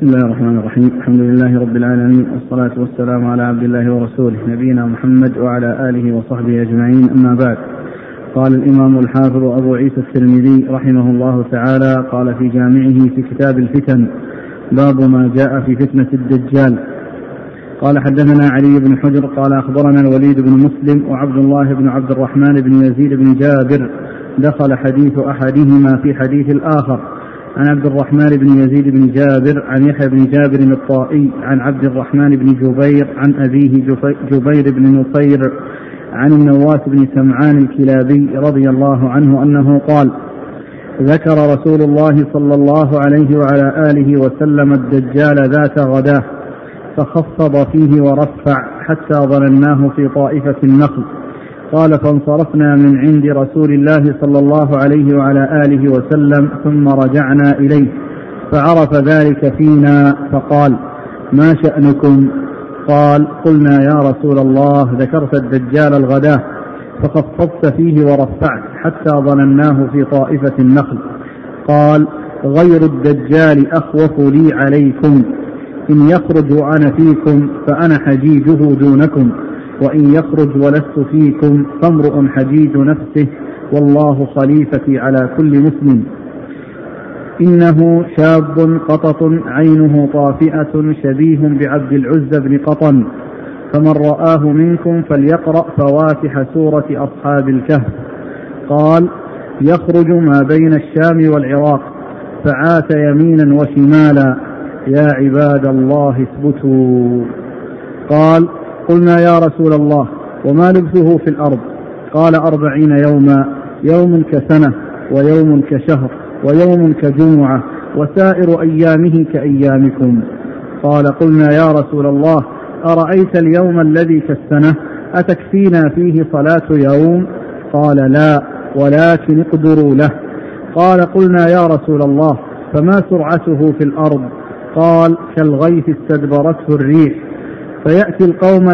بسم الله الرحمن الرحيم. الحمد لله رب العالمين، والصلاة والسلام على عبد الله ورسوله نبينا محمد وعلى آله وصحبه أجمعين. أما بعد، قال الإمام الحافظ أبو عيسى الترمذي رحمه الله تعالى قال في جامعه في كتاب الفتن: باب ما جاء في فتنة الدجال. قال حدثنا علي بن حجر قال أخبرنا الوليد بن مسلم وعبد الله بن عبد الرحمن بن يزيد بن جابر. دخل حديث أحدهما في حديث الآخر. عن عبد الرحمن بن يزيد بن جابر عن يحيى بن جابر الطائي عن عبد الرحمن بن جبير عن أبيه جبير بن نصير عن النواس بن سمعان الكلابي رضي الله عنه أنه قال: ذكر رسول الله صلى الله عليه وعلى آله وسلم الدجال ذات غداه، فخفض فيه ورفع حتى ظنناه في طائفة النخل. قال: فانصرفنا من عند رسول الله صلى الله عليه وعلى آله وسلم ثم رجعنا إليه، فعرف ذلك فينا فقال: ما شأنكم؟ قال: قلنا يا رسول الله، ذكرت الدجال الغداة فخفضت فيه ورفعت حتى ظنناه في طائفة النخل. قال: غير الدجال أخوف لي عليكم، إن يخرج وأنا فيكم فأنا حجيجه دونكم، وإن يخرج ولست فيكم فامرؤ حجيج نفسه، والله خليفتي على كل مسلم. إنه شاب قطط عينه طافئة شبيه بعبد العزى بن قطن، فمن رآه منكم فليقرأ فواتح سورة أصحاب الكهف. قال: يخرج ما بين الشام والعراق، فعات يمينا وشمالا، يا عباد الله اثبتوا. قال: قلنا يا رسول الله، وما لبثه في الأرض؟ قال: 40 يوما، يوم كسنة، ويوم كشهر، ويوم كجمعة، وسائر أيامه كأيامكم. قال: قلنا يا رسول الله، أرأيت اليوم الذي كالسنة أتكفينا فيه صلاة يوم؟ قال: لا، ولكن اقدروا له. قال: قلنا يا رسول الله، فما سرعته في الأرض؟ قال: كالغيث استدبرته الريح، فيأتي القوم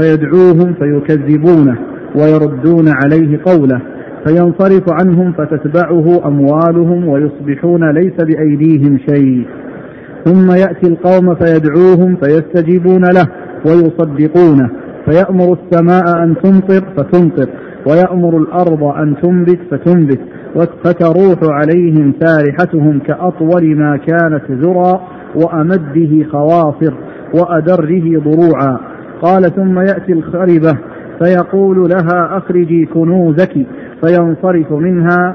فيدعوهم فيكذبونه ويردون عليه قوله، فينصرف عنهم فتتبعه أموالهم ويصبحون ليس بأيديهم شيء. ثم يأتي القوم فيدعوهم فيستجيبون له ويصدقونه، فيأمر السماء أن تمطر فتمطر، ويأمر الأرض أن تنبت فتنبت، فتروح عليهم سارحتهم كأطول ما كانت ذرى، وأمده خواصر، وأدره ضروعا. قال: ثم يأتي الخربة فيقول لها: أخرجي كنوزك، فينصرف منها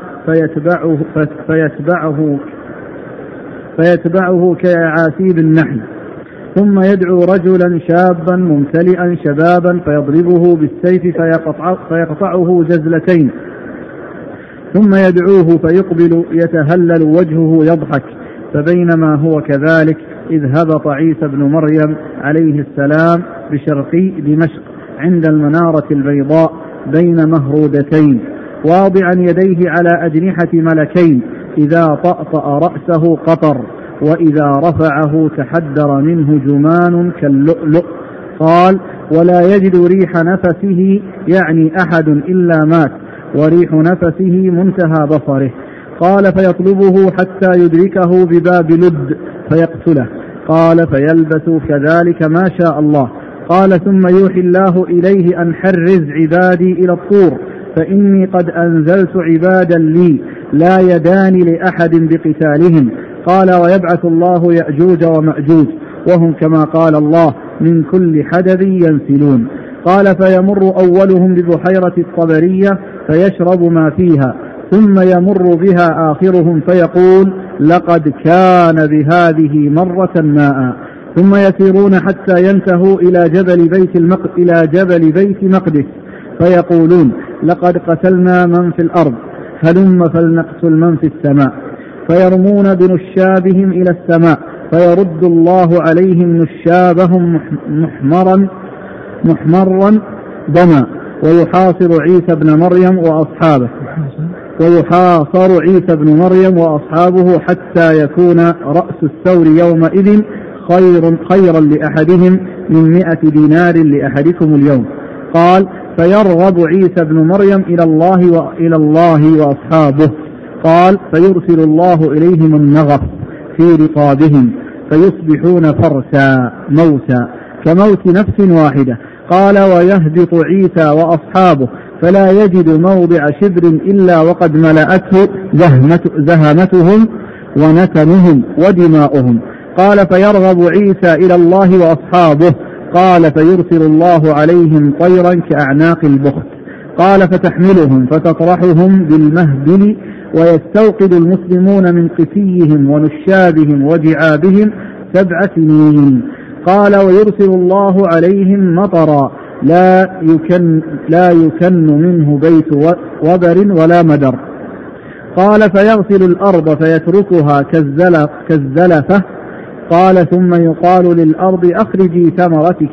فيتبعه كعسيب النحل. ثم يدعو رجلا شابا ممتلئا شبابا فيضربه بالسيف فيقطعه جزلتين، ثم يدعوه فيقبل يتهلل وجهه يضحك. فبينما هو كذلك إذ هبط عيسى بن مريم عليه السلام بشرقي دمشق عند المنارة البيضاء بين مهرودتين، واضعا يديه على أجنحة ملكين، إذا طأطأ رأسه قطر، وإذا رفعه تحدر منه جمان كاللؤلؤ. قال: ولا يجد ريح نفسه يعني أحد إلا مات، وريح نفسه منتهى بصره. قال: فيطلبه حتى يدركه بباب لد فيقتله. قال: فيلبث كذلك ما شاء الله. قال: ثم يوحي الله إليه أن حرز عبادي إلى الطور، فإني قد أنزلت عبادا لي لا يدان لأحد بقتالهم. قال: ويبعث الله يأجوج ومأجوج، وهم كما قال الله من كل حدب ينسلون. قال: فيمر أولهم ببحيرة الطبرية فيشرب ما فيها، ثم يمر بها آخرهم فيقول: لقد كان بهذه مرة ماء. ثم يسيرون حتى ينتهوا إلى جبل بيت مقدس فيقولون: لقد قتلنا من في الأرض، هلم فلنقتل من في السماء. فيرمون بنشابهم إلى السماء، فيرد الله عليهم نشابهم محمرا دما، ويحاصر عيسى بن مريم وأصحابه حتى يكون رأس الثور يومئذ خيرا لأحدهم من 100 دينار لأحدكم اليوم. قال: فيرغب عيسى بن مريم إلى الله وأصحابه. قال: فيرسل الله إليهم النغف في رقابهم، فيصبحون فرسا موتا كموت نفس واحدة. قال ويهبط عيسى وأصحابه فلا يجد موضع شبر إلا وقد ملأته زهمتهم ونتنهم ودماؤهم. قال فيرغب عيسى إلى الله وأصحابه. قال فيرسل الله عليهم طيرا كأعناق البخت. قال فتحملهم فتطرحهم بالمهبل ويستوقد المسلمون من قتيهم ونشابهم وجعابهم 7 سنين. قال ويرسل الله عليهم مطرا لا يكن منه بيت وبر ولا مدر. قال فيغسل الأرض فيتركها كالزلفة. قال ثم يقال للأرض أخرجي ثمرتك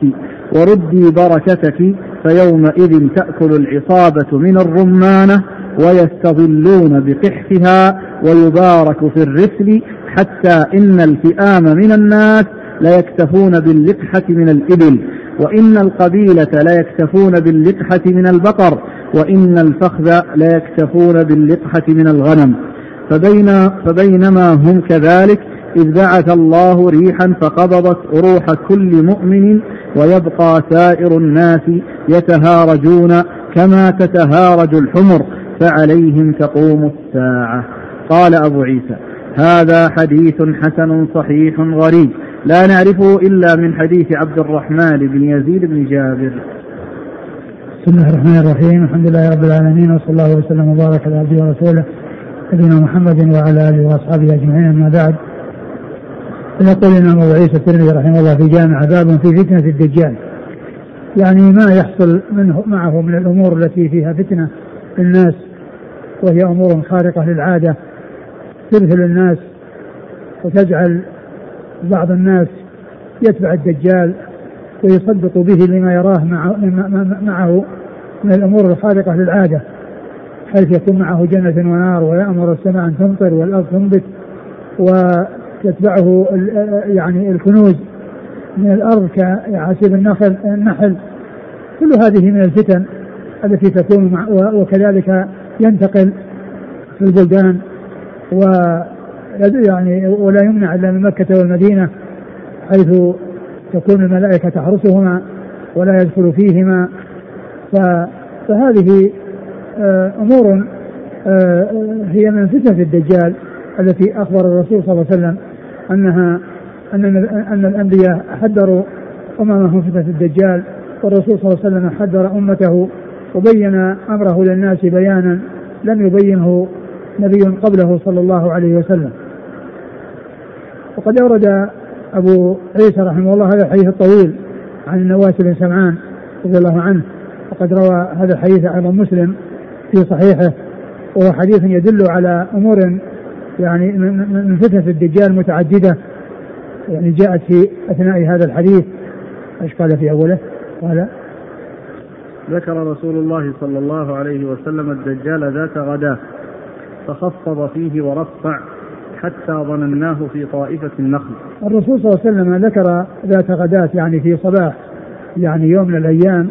وردي بركتك، فيومئذ تأكل العصابة من الرمانة ويستظلون بقحفها ويبارك في الرسل، حتى إن الفئام من الناس ليكتفون باللقحة من الإبل، وإن القبيلة ليكتفون باللقحة من البقر، وإن الفخذ ليكتفون باللقحة من الغنم. فبينما هم كذلك إذ بعث الله ريحا فقبضت روح كل مؤمن، ويبقى سائر الناس يتهارجون كما تتهارج الحمر، فعليهم تقوم الساعة. قال أبو عيسى هذا حديث حسن صحيح غريب لا نعرفه إلا من حديث عبد الرحمن بن يزيد بن جابر. بسم الله الرحمن الرحيم، الحمد لله رب العالمين، وصلى الله وسلم وبارك على عبده ورسوله نبينا محمد وعلى آله وأصحابه أجمعين، أما بعد. يقول الإمام أبو عيسى الترمذي رحمه الله في جامع باب في فتنة الدجال، يعني ما يحصل منه معه من الأمور التي فيها فتنة الناس، وهي أمور خارقة للعادة تبهل الناس وتجعل بعض الناس يتبع الدجال ويصدق به لما يراه معه من الأمور الخارقة للعادة، حيث يكون معه جنة ونار ويأمر السماء أن تمطر والأرض تنبت، وتتبعه يعني الكنوز من الأرض كعسيب النحل. كل هذه من الفتن التي تكون، وكذلك ينتقل في البلدان يعني ولا يمنع إلا من مكة والمدينة، حيث تكون الملائكة تحرسهما ولا يدخل فيهما. فهذه أمور هي من فتنة الدجال التي أخبر الرسول صلى الله عليه وسلم أن الأنبياء حذروا أممهم فتنة الدجال، والرسول صلى الله عليه وسلم حذر أمته وبين أمره للناس بيانا لم يبينه نبي قبله صلى الله عليه وسلم. وقد أورد أبو عيسى رحمه الله هذا الحديث الطويل عن النواس بن سمعان رضي الله عنه، وقد روى هذا الحديث أيضا مسلم في صحيحه، وهو حديث يدل على أمور يعني من فتنة الدجال متعددة، يعني جاءت في أثناء هذا الحديث. ايش قال في أوله؟ قال ذكر رسول الله صلى الله عليه وسلم الدجال ذات غداه فخفض فيه ورفع حتى ظنناه في طائفة النخل. الرسول صلى الله عليه وسلم ذكر ذات غداة، يعني في صباح يعني يوم من الأيام،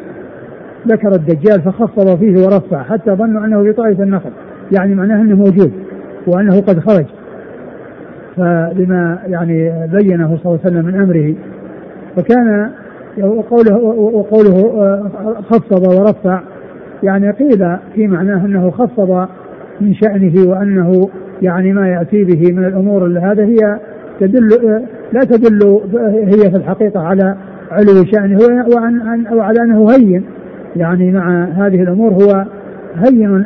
ذكر الدجال فخفض فيه ورفع حتى ظنوا أنه في طائفة النخل، يعني معناه أنه موجود وأنه قد خرج، فلما يعني بينه صلى الله عليه وسلم من أمره. فكان وقوله خفض ورفع يعني قيل في معناه أنه خفض من شأنه، وأنه يعني ما يأتي به من الأمور هذا هي تدل لا تدل هي في الحقيقة على علو شأنه، وعلى أنه هين، يعني مع هذه الأمور هو هين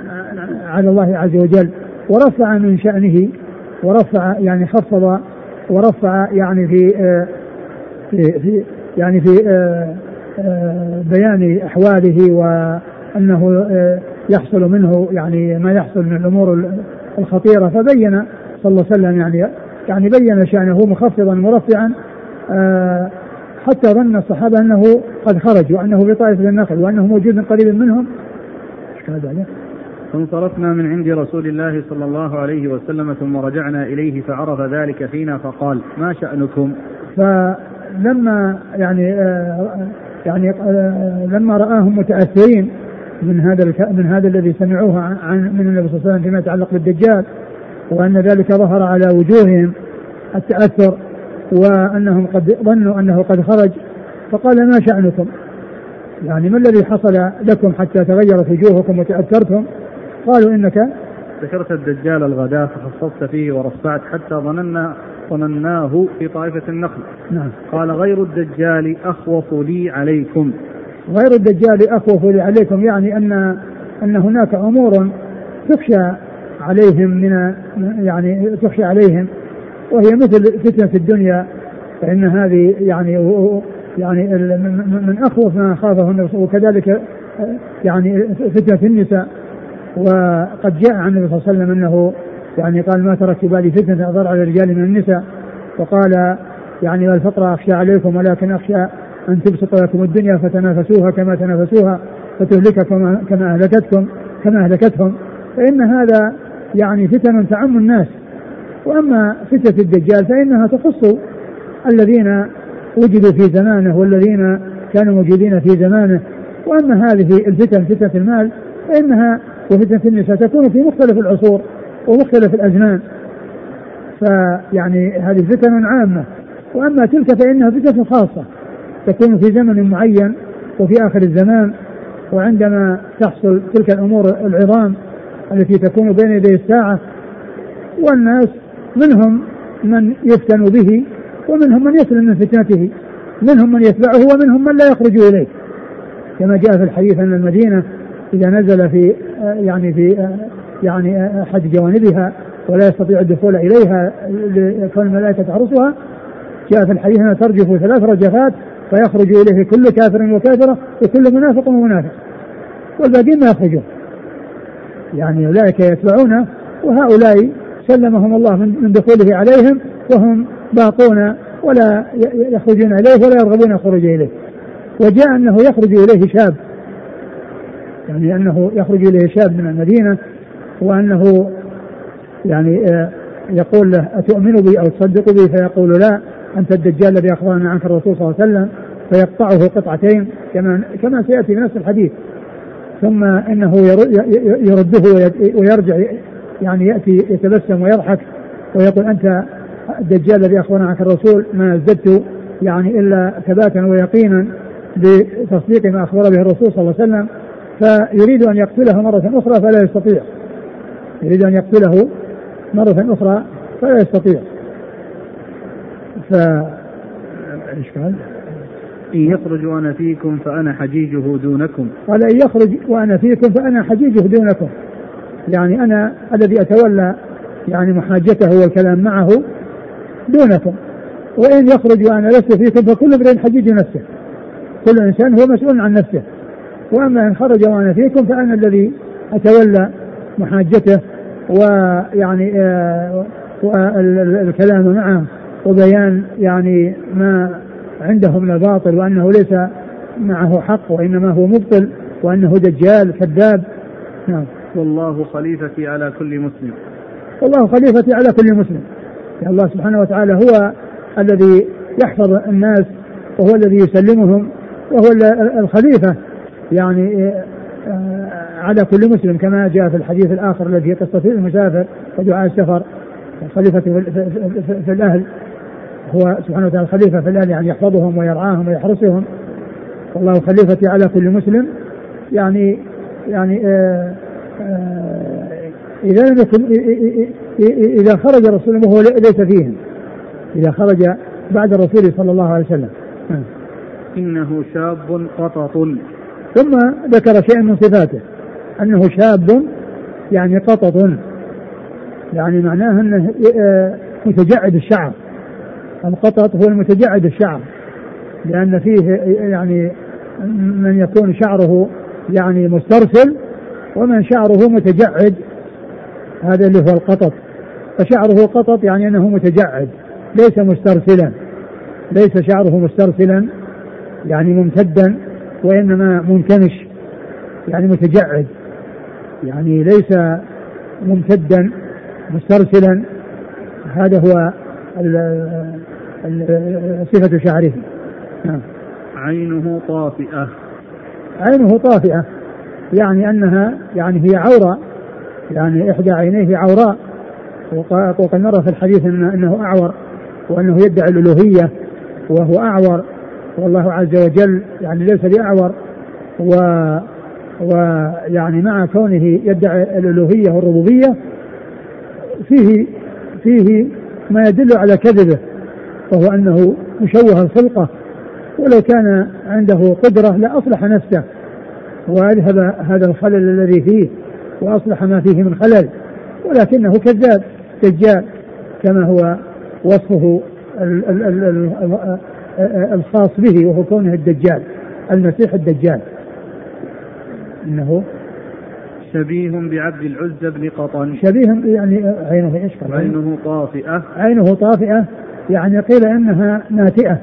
على الله عز وجل. ورفع من شأنه، ورفع يعني خفض ورفع يعني في بيان أحواله، وأنه يحصل منه يعني ما يحصل من الأمور الخطيرة. فبين صلى الله عليه وسلم يعني بين شأنه مخفضا مرفعا حتى ظن الصحابة أنه قد خرج وأنه بطائفة النخل وأنه موجود من قريب منهم. فانصرفنا من عند رسول الله صلى الله عليه وسلم ثم رجعنا إليه فعرف ذلك فينا فقال ما شأنكم. فلما لما رآهم متأثرين من هذا الذي سمعوه من النبي صلى الله عليه وسلم فيما يتعلق بالدجال، وأن ذلك ظهر على وجوههم التأثر وأنهم قد ظنوا أنه قد خرج فقال ما شأنكم يعني ما الذي حصل لكم حتى تغيرت وجوهكم وتأثرتم؟ قالوا إنك ذكرت الدجال الغداة فخصصت فيه ورصعت حتى ظنناه في طائفة النخل. نعم. قال غير الدجال أخوف لي عليكم. غير الدجال أخوف لي عليكم يعني أن هناك أمور تخشى عليهم من يعني تخشى عليهم وهي مثل فتنة في الدنيا فإن هذه يعني من أخوف ما خافه وكذلك يعني فتنة في النساء. وقد جاء عن النبي صلى الله عليه وسلم أنه يعني قال ما تركت بالي فتنة أضر على الرجال من النساء وقال يعني والفقر أخشى عليكم ولكن أخشى أن تبسط لكم الدنيا فتنافسوها كما تنافسوها فتهلككم كما أهلكتهم فإن هذا يعني فتن تعم الناس. وأما فتنة الدجال فإنها تخص الذين وجدوا في زمانه والذين كانوا موجودين في زمانه. وأما هذه الفتن فتنة المال فإنها وفتنة النساء تكون في مختلف العصور ومختلف الأزمان فيعني هذه فتن عامة. وأما تلك فإنها فتنة خاصة تكون في زمن معين وفي آخر الزمان وعندما تحصل تلك الأمور العظام التي تكون بين يدي الساعة والناس منهم من يفتن به ومنهم من يسلم من فتنته منهم من يتبعه ومنهم من لا يخرج إليه كما جاء في الحديث أن المدينة إذا نزل في أحد جوانبها ولا يستطيع الدخول إليها لكون الملائكة تحرسها جاء في الحديث أنها ترجف 3 رجفات فيخرج إليه كل كافر وكافرة وكل منافق ومنافق والباقين ما يخرجون يعني أولئك يتبعونه وهؤلاء سلمهم الله من دخوله عليهم وهم باقون ولا يخرجون إليه ولا يرغبون خروج إليه. وجاء أنه يخرج إليه شاب يعني أنه يخرج إليه شاب من المدينة وأنه يعني يقول له أتؤمن بي أو تصدق بي فيقول لا أنت الدجال الذي أخبرنا عنك الرسول صلى الله عليه وسلم فيقطعه قطعتين كما سيأتي بنفس الحديث ثم إنه يرده ويرجع يعني يأتي يتبسم ويضحك ويقول أنت الدجال الذي أخبرنا عنك الرسول ما زدت يعني إلا ثباتا ويقينا بتصديق ما أخبر به الرسول صلى الله عليه وسلم فيريد أن يقتله مرة أخرى فلا يستطيع يريد أن يقتله مرة أخرى فلا يستطيع. فإشكال إن يخرج وأنا فيكم فأنا حجيجه دونكم. قال إن يخرج وأنا فيكم فأنا حجيجه دونكم يعني أنا الذي أتولى يعني محاجته والكلام معه دونكم وإن يخرج وأنا لست فيكم فكل امرئ حجيج نفسه كل إنسان هو مسؤول عن نفسه. وأما إن خرج وأنا فيكم فأنا الذي أتولى محاجته ويعني الكلام معه وبيان يعني ما عنده من الباطل وأنه ليس معه حق وإنما هو مبطل وأنه دجال كذاب. نعم. والله خليفتي على كل مسلم. والله خليفتي على كل مسلم يعني الله سبحانه وتعالى هو الذي يحفظ الناس وهو الذي يسلمهم وهو الخليفة يعني على كل مسلم كما جاء في الحديث الآخر الذي قصة المسافر ودعاء السفر الخليفة في الأهل هو سبحانه وتعالى الخليفة في الأهل يعني يحفظهم ويرعاهم ويحرسهم. والله خليفتي على كل مسلم إذا خرج رسوله وهو ليس فيهم إذا خرج بعد رسوله صلى الله عليه وسلم. إنه شاب قطط. ثم ذكر شيئا من صفاته أنه شاب يعني قطط يعني معناه أنه متجعد الشعر. القطط هو المتجعد الشعر لأن فيه يعني من يكون شعره يعني مسترسل ومن شعره متجعد هذا اللي هو القطط. فشعره قطط يعني أنه متجعد ليس مسترسلا ليس شعره مسترسلا يعني ممتدا وإنما منكمش يعني متجعد يعني ليس ممتدا مسترسلا هذا هو صفة شعره. عينه طافئة. عينه طافئة يعني أنها يعني هي عورة يعني إحدى عينيه عوراء وقد نرى في الحديث أنه أعور وأنه يدعي الألوهية وهو أعور، والله عز وجل يعني ليس بأعور، ويعني مع كونه يدعي الألوهية والربوبية فيه ما يدل على كذبه، وهو أنه مشوه الخلقة، ولو كان عنده قدرة لأصلح نفسه وأذهب هذا الخلل الذي فيه وأصلح ما فيه من خلل، ولكنه كذاب دجال كما هو وصفه الخاص به، وهو كونه الدجال المسيح الدجال، إنه شبيه بعبد العزة بن قطن. شبيه يعني عينه إشكال، عينه طافئة، عينه طافئة يعني قيل أنها ناتئة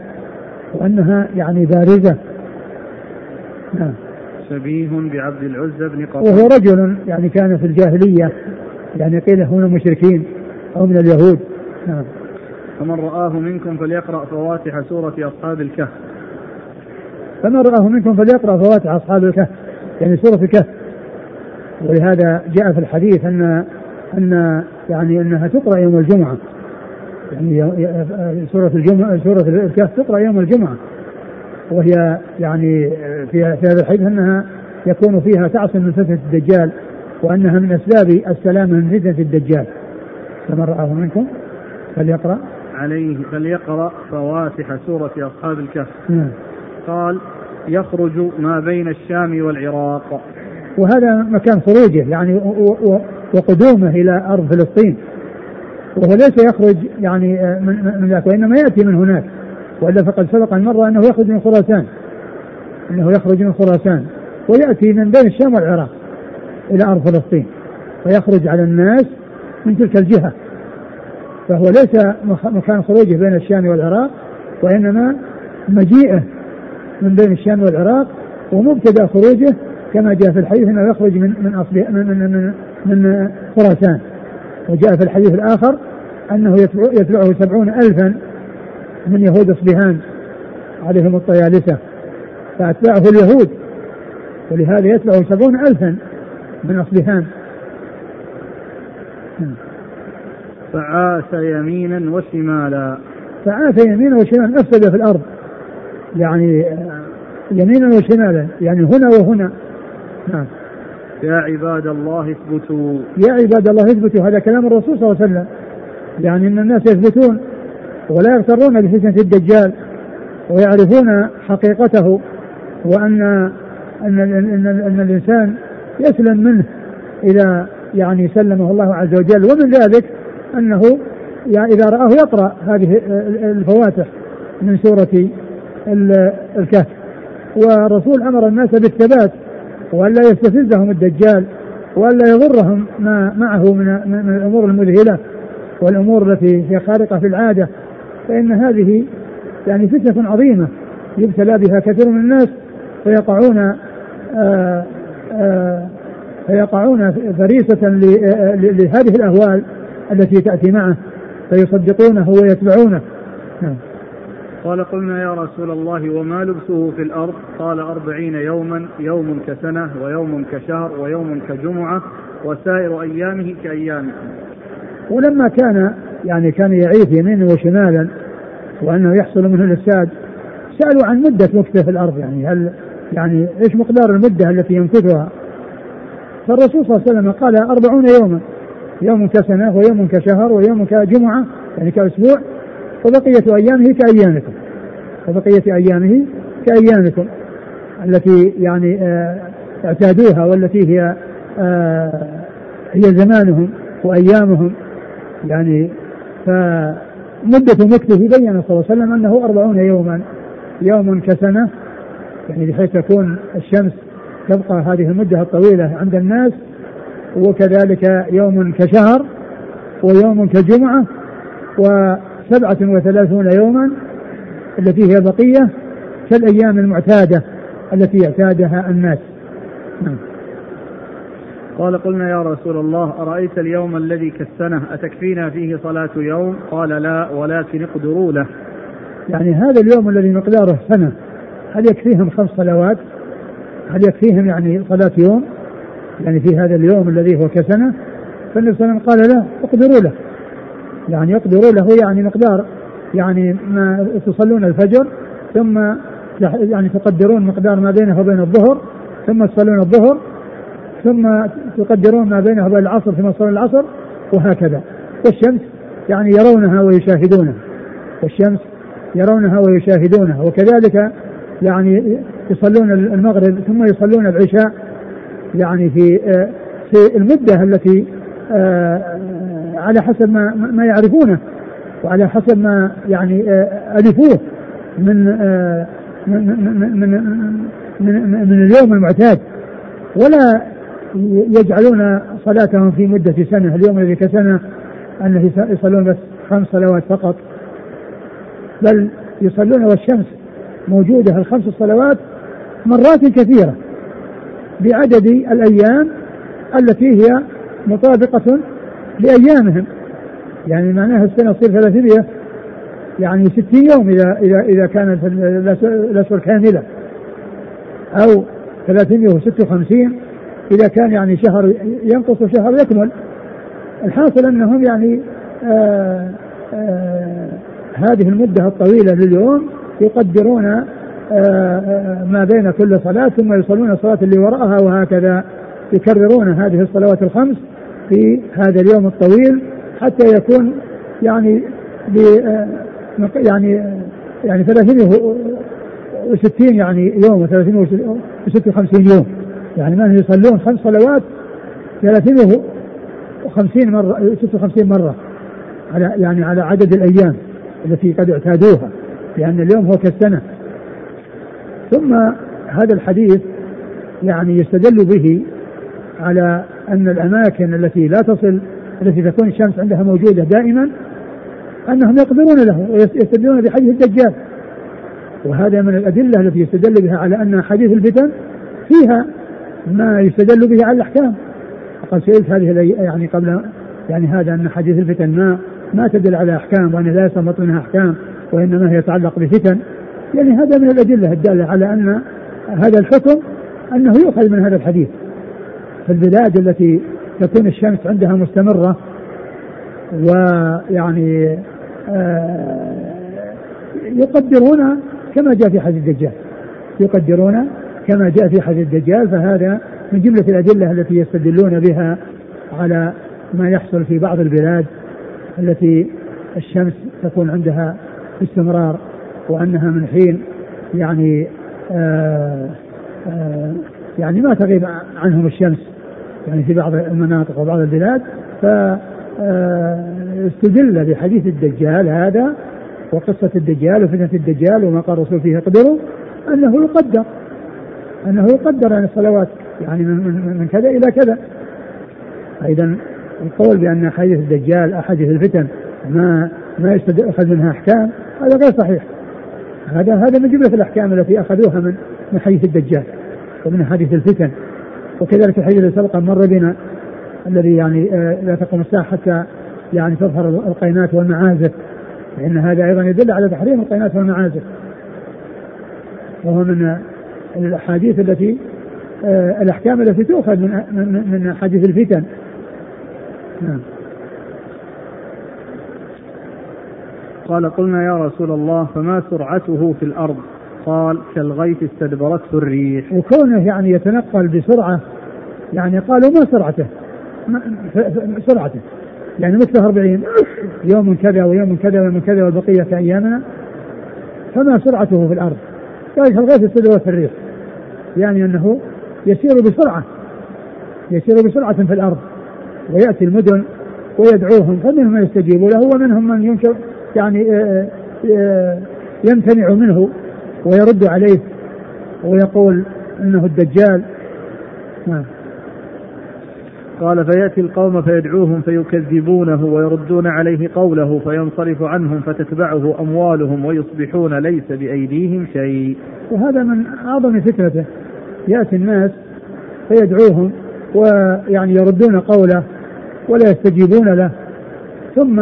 وأنها يعني بارزة. شبيه بعبد العزة بن قطن وهو رجل يعني كان في الجاهلية، يعني قيل هنا مشركين أو من اليهود. فمن رآه منكم فليقرأ فواتح سورة أصحاب الكهف. فمن رآه منكم فليقرأ فواتح أصحاب الكهف يعني سورة الكهف، ولهذا جاء في الحديث أن يعني أنها تقرأ يوم الجمعة، يعني سورة الكهف تقرأ يوم الجمعة، وهي يعني في هذا الحديث أنها يكون فيها تعصم من فتنة الدجال، وأنها من أسباب السلامة من فتنة الدجال. فمن رآه منكم فليقرأ عليه فليقرأ فواتح سورة أصحاب الكهف. قال يخرج ما بين الشام والعراق، وهذا مكان خروجه يعني وقدومه إلى أرض فلسطين، وهو ليس يخرج يعني من ذاك، وإنما يأتي من هناك، وإلا فقد سبق المرة أنه يخرج من خراسان، أنه يخرج من خراسان ويأتي من بين الشام والعراق إلى أرض فلسطين، ويخرج على الناس من تلك الجهة، فهو ليس مكان خروجه بين الشام والعراق، وإنما مجيئه من بين الشام والعراق، ومبتدأ خروجه كما جاء في الحديث أنه يخرج من خراسان، وجاء في الحديث الآخر أنه يتبعه 70,000 من يهود أصبهان عليهم الطيالسة، فأتبعه اليهود، ولهذا يتبعه 70,000 من أصبهان. فعاث يمينا وشمالا، فعاث يمينا وشمالا، أفسد في الأرض يعني يمينا وشمالا، يعني هنا وهنا. يا عباد الله اثبتوا، يا عباد الله اثبتوا، هذا كلام الرسول صلى الله عليه وسلم، يعني ان الناس يثبتون ولا يغترون بفتنة الدجال، ويعرفون حقيقته، وان ان ان ان الانسان يسلم منه اذا يعني سلمه الله عز وجل. ومن ذلك انه يعني اذا راه يقرا هذه الفواتح من سورة الكهف، والرسول امر الناس بالثبات وألا يستفزهم الدجال، وألا يضرهم ما معه من الأمور المذهلة والأمور التي هي خارقة في العادة، فإن هذه يعني فتنة عظيمة يبتلى بها كثير من الناس، فيقعون فريسة لهذه الأهوال التي تأتي معه، فيصدقونه ويتبعونه. قال قلنا يا رسول الله وما لبثه في الأرض؟ قال 40 يوما، يوم كسنة ويوم كشهر ويوم كجمعة وسائر أيامه كأيامكم. ولما كان يعني كان يعيث يمينا وشمالا وأنه يحصل منه الإفساد، سألوا عن مدة وقته في الأرض، يعني هل يعني إيش مقدار المدة التي يمكثها؟ فالرسول صلى الله عليه وسلم قال 40 يوما، يوم كسنة ويوم كشهر ويوم كجمعة يعني كأسبوع، فبقية أيامه كأيامكم، فبقية أيامه كأيامكم التي يعني اعتادوها، والتي هي زمانهم وأيامهم، يعني فمدة مكته بين صلى الله عليه وسلم أنه 40 يوما، يوم كسنة، يعني بحيث تكون الشمس تبقى هذه المدة الطويلة عند الناس، وكذلك يوم كشهر ويوم كجمعة، و 37 يوما التي هي بقية كالأيام المعتادة التي يعتادها الناس. قال قلنا يا رسول الله أرأيت اليوم الذي كالسنة أتكفينا فيه صلاة يوم؟ قال لا، ولكن اقدروا له، يعني هذا اليوم الذي مقداره سنة هل يكفيهم 5 صلوات؟ هل يكفيهم يعني صلاة يوم يعني في هذا اليوم الذي هو كسنة؟ فالنبي صلى الله عليه وسلم قال لا، اقدروا له، يعني يقدروا له يعني مقدار يعني ما تصلون الفجر ثم يعني تقدرون مقدار ما بينه وبين الظهر ثم تصلون الظهر ثم تقدرون ما بينه وبين العصر ثم تصلون العصر وهكذا. والشمس يعني يرونها ويشاهدونها، والشمس يرونها ويشاهدونها، وكذلك يعني يصلون المغرب ثم يصلون العشاء يعني في المدة التي على حسب ما يعرفونه وعلى حسب ما يعني ألفوه من اليوم المعتاد، ولا يجعلون صلاتهم في مدة سنة اليوم الذي كسنة أنه يصلون بس 5 صلوات فقط، بل يصلون والشمس موجودة ال5 صلوات مرات كثيرة بعدد الأيام التي هي مطابقة لأيامهم، يعني معناها السنة تصير 300 يعني 60 يوم إذا كانت الأشهر كاملة، أو 356 إذا كان يعني شهر ينقص شهر يكمل. الحاصل أنهم يعني هذه المدة الطويلة لليوم يقدرون ما بين كل صلاة ثم يصلون الصلاة اللي وراءها، وهكذا يكررون هذه الصلوات ال5 في هذا اليوم الطويل حتى يكون يعني يعني 360 يعني يوم و356 يوم، يعني ما يصلون 5 صلوات 356 مرة يعني على عدد الأيام التي قد اعتادوها، لأن اليوم هو كالسنة. ثم هذا الحديث يعني يستدل به على أن الأماكن التي لا تصل التي تكون الشمس عندها موجودة دائما أنهم يقدرون له، ويستدلون بحديث الدجال، وهذا من الأدلة التي يستدل بها على أن حديث الفتن فيها ما يستدل به على الأحكام. قد سئلت هذه يعني قبل يعني هذا أن حديث الفتن ما تدل على أحكام، وأن لا يسمى منها أحكام وإنما هي يتعلق بفتن، يعني هذا من الأدلة الدالة على أن هذا الحكم أنه يؤخذ من هذا الحديث. في البلاد التي تكون الشمس عندها مستمرة ويعني يقدرون كما جاء في حديث الدجال، يقدرون كما جاء في حديث الدجال، فهذا من جملة الأدلة التي يستدلون بها على ما يحصل في بعض البلاد التي الشمس تكون عندها استمرار، وأنها من حين يعني يعني ما تغيب عنهم الشمس يعني في بعض المناطق وبعض البلاد، فاستدل بحديث الدجال هذا وقصة الدجال وفتنة الدجال وما قال الرسول فيه قدره أنه يقدر عن الصلوات يعني من كذا إلى كذا. أيضا القول بأن حديث الدجال أحاديث الفتن ما يستأخذ منها أحكام هذا غير صحيح، هذا من جملة الأحكام التي أخذوها من حديث الدجال ومن حديث الفتن. وكذلك الحديث السابق مر بنا الذي يعني لا تقوم الساعة حتى يعني تظهر القينات والمعازف، لأن هذا أيضا يدل على تحريم القينات والمعازف، وهو من الأحاديث التي الأحكام التي تؤخذ من حديث الفتن. قال: قلنا يا رسول الله فما سرعته في الأرض؟ قال: كالغيث استدبرته الريح. وكونه يعني يتنقل بسرعة، يعني قالوا ما سرعته، سرعته يعني مثل 40 يوم كذا ويوم كذا ويوم كذا والبقية في أيامنا، فما سرعته في الأرض؟ قال: كالغيث استدبرته الريح، يعني أنه يسير بسرعة في الأرض ويأتي المدن ويدعوهم، فمنهم من يستجيب له ومنهم من ينكر يعني يمتنع منه ويرد عليه ويقول إنه الدجال. قال: فيأتي القوم فيدعوهم فيكذبونه ويردون عليه قوله فينصرف عنهم فتتبعه أموالهم ويصبحون ليس بأيديهم شيء. وهذا من أعظم فكرته، يأتي الناس فيدعوهم ويعني يردون قوله ولا يستجيبون له، ثم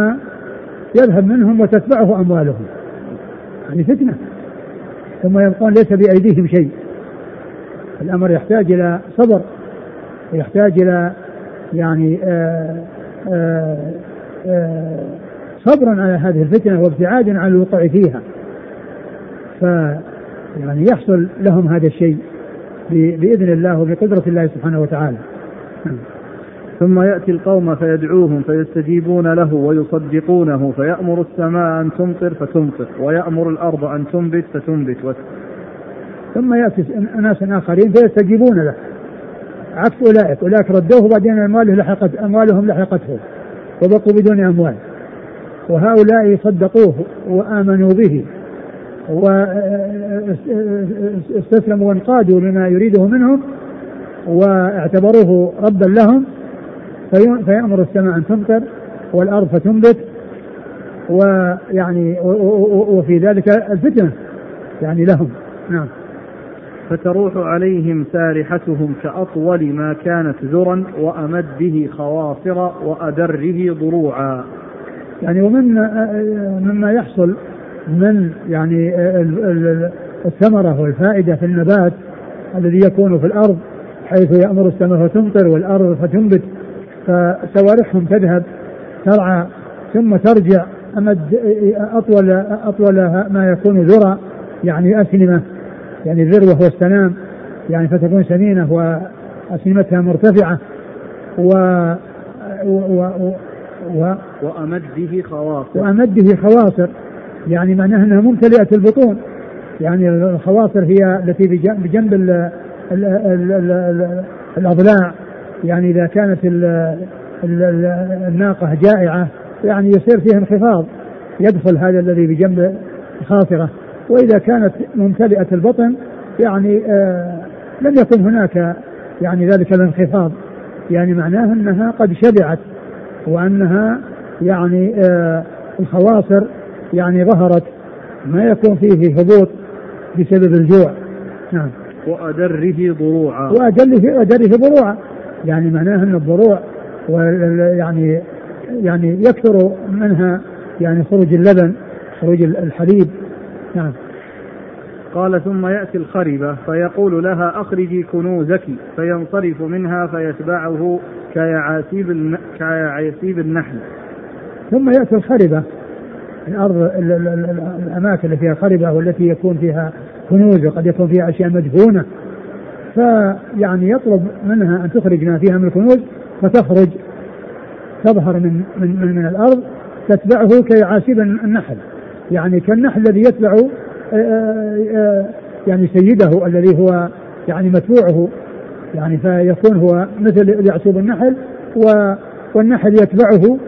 يذهب منهم وتتبعه أموالهم، يعني فتنة، ثم يبقون ليس بأيديهم شيء. الأمر يحتاج إلى صبر، يحتاج إلى يعني صبرا على هذه الفتنة وابتعاد عن الوقوع فيها، فيعني يحصل لهم هذا الشيء بإذن الله وبقدرة الله سبحانه وتعالى. ثم يأتي القوم فيدعوهم فيستجيبون له ويصدقونه، فيأمر السماء أن تمطر فتمطر، ويأمر الأرض أن تنبت فتنبت ثم يأتي أناس آخرين فيستجيبون له عكس أولئك، أولئك ردوه وبعدين أموالهم لحقته وبقوا بدون أموال، وهؤلاء صدقوه وآمنوا به واستسلموا وانقادوا لما يريده منهم واعتبروه ربا لهم، فيأمر السماء أن تمطر والأرض فتنبت، ويعني وفي ذلك الفتنة يعني لهم. نعم. فتروح عليهم سارحتهم كأطول ما كانت ذرا وأمد به خواصر وأدره ضروعا. يعني ومن مما يحصل من يعني الثمرة والفائدة في النبات الذي يكون في الأرض، حيث يأمر السماء فتمطر والأرض فتنبت، فسوارحهم تذهب ترعى ثم ترجع أطول ما يكون ذرة، يعني أسنمة، يعني الذروة هو السنام، يعني فتكون سمينة وأسنمتها مرتفعة وأمده خواصر، يعني معناها أنها ممتلئة البطون، يعني الخواصر هي التي بجنب الأضلاع، يعني إذا كانت الناقة جائعة يعني يصير فيها انخفاض يدخل هذا الذي بجنب خاصرة، وإذا كانت ممتلئة البطن يعني لم يكن هناك يعني ذلك الانخفاض، يعني معناه أنها قد شبعت، وأنها يعني الخواصر يعني ظهرت ما يكون فيه هبوط بسبب الجوع. نعم. وأدره ضروعا، وأدره ضروعا، يعني معناها أن الضروع يعني يكثر منها يعني خروج اللبن خروج الحليب. نعم. قال ثم يأتي الخربة فيقول لها أخرجي كنوزك، فينصرف منها فيتبعه كيعاسيب النحل. ثم يأتي الخربة، الأرض الأماكن التي فيها خربة والتي يكون فيها كنوز وقد يكون فيها أشياء مدفونة، فيعني يطلب منها أن تخرج ما فيها من الكنوز، فتخرج تظهر من من من الأرض، تتبعه كيعاسيب النحل، يعني كالنحل الذي يتبع يعني سيده الذي هو يعني متبوعه، يعني فيكون هو مثل يعصب النحل والنحل يتبعه،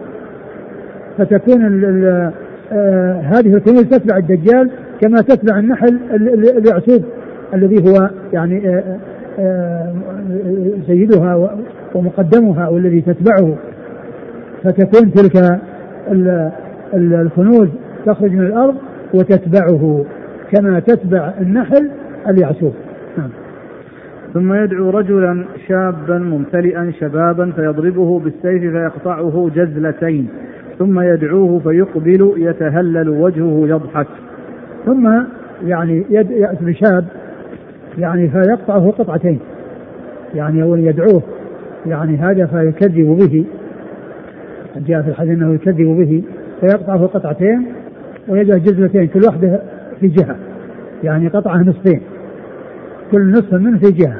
فتكون هذه الكنوز تتبع الدجال كما تتبع النحل اليعصوب الذي هو يعني سيدها ومقدمها والذي تتبعه، فتكون تلك الكنوز تخرج من الأرض وتتبعه كما تتبع النحل اليعسوب. ثم يدعو رجلا شابا ممتلئا شبابا فيضربه بالسيف فيقطعه جزلتين، ثم يدعوه فيقبل يتهلل وجهه يضحك. ثم يعني يأتي بشاب يعني فيقطعه قطعتين، يعني أول يدعوه يعني هذا فيكذب به، جاء في الحديث أنه يكذب به، فيقطعه قطعتين ويجعل جزلتين كل واحدة في جهة، يعني قطعه نصفين كل نصف منه في جهة،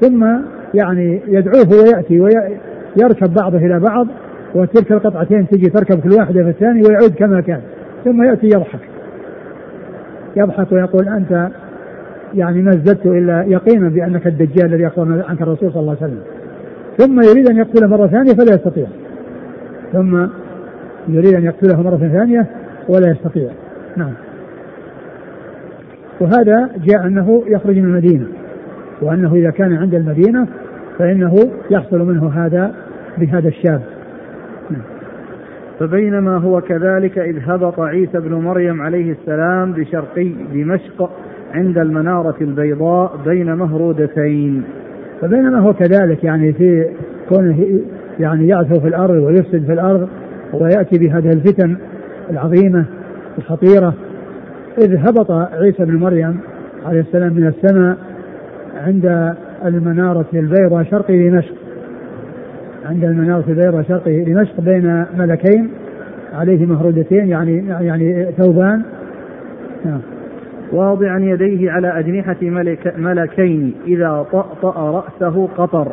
ثم يعني يدعوه ويأتي ويركب بعضه إلى بعض، وتلك القطعتين تجي تركب كل واحدة في الثاني ويعود كما كان، ثم يأتي يضحك ويقول أنت يعني ما ازددت إلا يقينا بأنك الدجال الذي أخبرنا عنك الرسول صلى الله عليه وسلم، ثم يريد أن يقتله مرة ثانية فلا يستطيع، ثم يريد أن يقتله مرة ثانية ولا يستطيع. نعم. وهذا جاء أنه يخرج من المدينة، وأنه إذا كان عند المدينة فإنه يحصل منه هذا بهذا الشاب. نعم. فبينما هو كذلك إذ هبط عيسى بن مريم عليه السلام بشرقي دمشق عند المنارة البيضاء بين مهرودتين. فبينما هو كذلك يعني في كونه يعني يعثو في الأرض ويفسد في الأرض ويأتي بهذه الفتن العظيمة الخطيرة، إذ هبط عيسى بن مريم عليه السلام من السماء عند المنارة البيضاء شرقي دمشق، عند المنارة البيضاء شرقي دمشق بين ملكين عليه مهردتين يعني ثوبان واضعا يديه على أجنحة ملكين إذا طأطأ رأسه قطر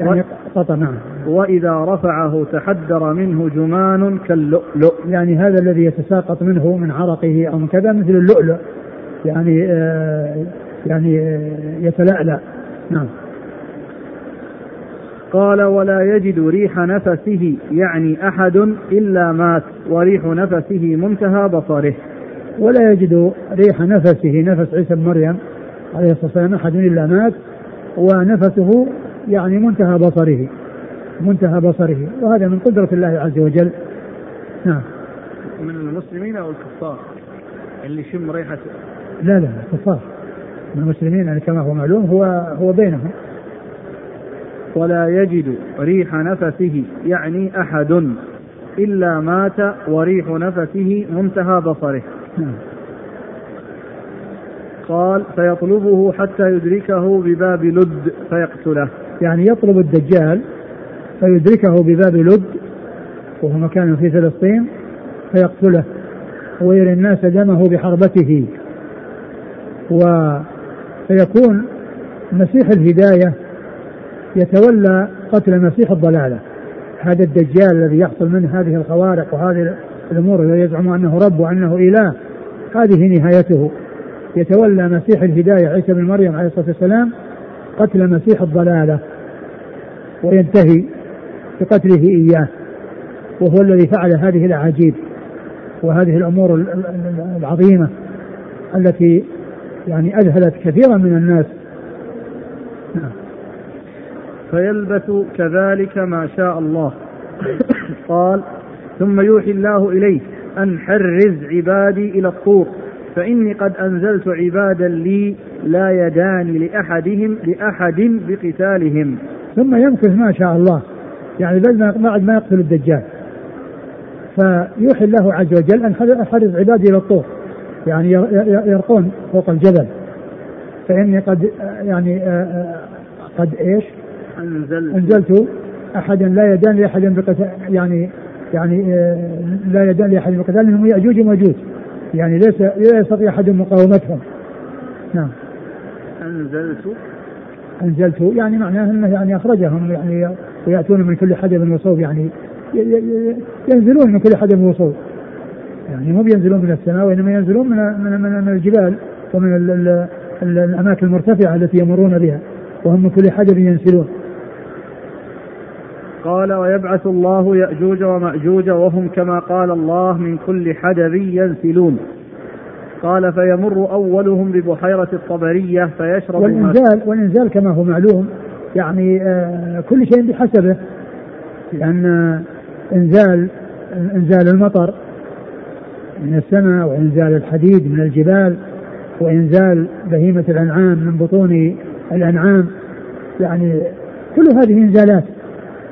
يعني قطر نعم وإذا رفعه تحدر منه جمان كاللؤلؤ يعني هذا الذي يتساقط منه من عرقه أو كذا مثل اللؤلؤ يعني يتلألأ نعم. قال ولا يجد ريح نفسه يعني أحد إلا مات وريح نفسه منتهى بصره ولا يجد ريح نفسه نفس عيسى بن مريم عليه الصلاة والسلام أحد إلا مات ونفسه يعني منتهى بصره وهذا من قدرة الله عز وجل نعم. من المسلمين أو الكفار اللي يشم ريحة لا الكفار من المسلمين يعني كما هو معلوم هو بينهم. ولا يجد ريح نفسه يعني أحد إلا مات وريح نفسه منتهى بصره قال فيطلبه حتى يدركه بباب لد فيقتله يعني يطلب الدجال فيدركه بباب لد وهو مكان في فلسطين فيقتله ويرى الناس دمه بحربته ويكون مسيح الهداية يتولى قتل مسيح الضلالة هذا الدجال الذي يحصل منه هذه الخوارق وهذه الأمور التي يزعم أنه رب وأنه إله هذه نهايته يتولى مسيح الهداية عيسى بن مريم عليه الصلاة والسلام قتل مسيح الضلالة وينتهي بقتله إياه وهو الذي فعل هذه الأعاجيب وهذه الأمور العظيمة التي يعني أذهلت كثيرا من الناس. فيلبث كذلك ما شاء الله. قال ثم يوحي الله إليه أن حرز عبادي إلى الطور فإني قد أنزلت عبادا لي لا يدان لأحد بقتالهم ثم يمكث ما شاء الله يعني بعد ما يقتل الدجال فيوحي الله عز وجل أن حرز عبادي إلى الطور يعني يرقون فوق الجبل فإني قد يعني قد إيش أنزلت أحدا لا يدان لأحد بقتال يعني لا يدان لأحد بقتال منهم يأجوج ومأجوج يعني لا يستطيع أحد مقاومتهم نعم. أنزلت يعني معناه أنه يعني أخرجهم يعني ويأتون من كل حدب وصوب يعني ينزلون من كل حدب وصوب يعني مو بينزلون من السماء وإنما ينزلون من الجبال ومن الأماكن المرتفعة التي يمرون بها وهم من كل حدب ينزلون. قال ويبعث الله يأجوج ومأجوج وهم كما قال الله من كل حدب ينسلون. قال فيمر أولهم ببحيرة الطبرية فيشرب والإنزال كما هو معلوم يعني كل شيء بحسبه لأن إنزال المطر من السماء وإنزال الحديد من الجبال وإنزال بهيمة الأنعام من بطون الأنعام يعني كل هذه إنزالات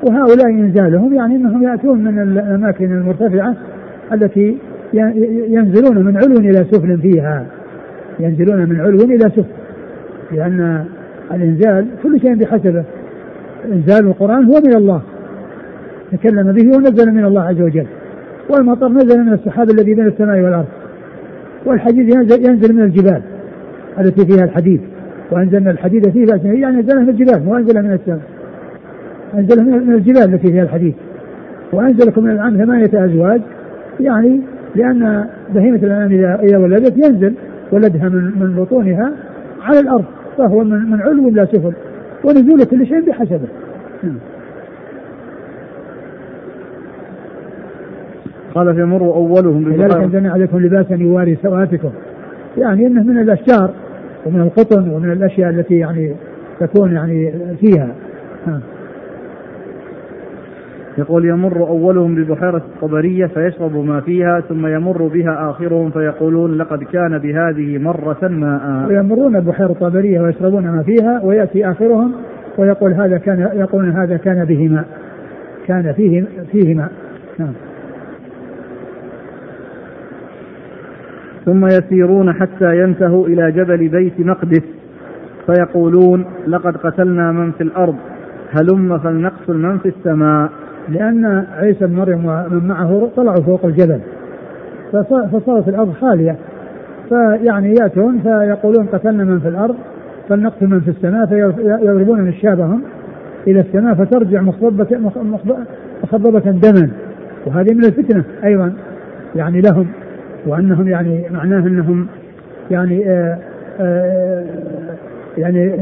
وهؤلاء ينزالهم يعني أنهم يأتون من الأماكن المرتفعة التي ينزلون من علو إلى سفل فيها ينزلون من علو إلى سفل لأن الإنزال كل شيء بحسبه إنزال القرآن هو من الله تكلم به ونزل من الله عز وجل والمطر نزل من السحاب الذي بين السماء والأرض والحديد ينزل من الجبال التي فيها الحديد وأنزلنا الحديد فيه بأسنا يعني أنزله من الجبال وأنزله من السماء أنزل من الجبال التي فيها الحديد وأنزلكم من الأنعام 8 أزواج يعني لأن بهيمة الأنعام إذا ولدت ينزل ولدها من بطونها على الأرض فهو من علو لا سفل ونزول كل شيء بحسبه. قال فيمر أولهم لذلك أنزلنا عليكم لباسا يواري سوآتكم يعني أنه من الأشجار ومن القطن ومن الأشياء التي يعني تكون يعني فيها. يقول يمر أولهم ببحيرة الطبرية فيشرب ما فيها ثم يمر بها آخرهم فيقولون لقد كان بهذه مرة ماء ويمرون ببحيرة الطبرية ويشربون ما فيها ويأتي آخرهم ويقول هذا كان به ماء كان فيه ماء ثم يسيرون حتى ينتهوا إلى جبل بيت مقدس فيقولون لقد قتلنا من في الأرض هلم فلنقتل من في السماء لأن عيسى بن مريم ومن معه طلعوا فوق الجبل فصارت الأرض خالية، فيعني يأتون فيقولون قتلنا من في الأرض فلنقتل من في السماء، فيضربون نشابهم إلى السماء فترجع مخضبة دما، وهذه من الفتنة أيضا يعني لهم، وأنهم يعني معناه أنهم يعني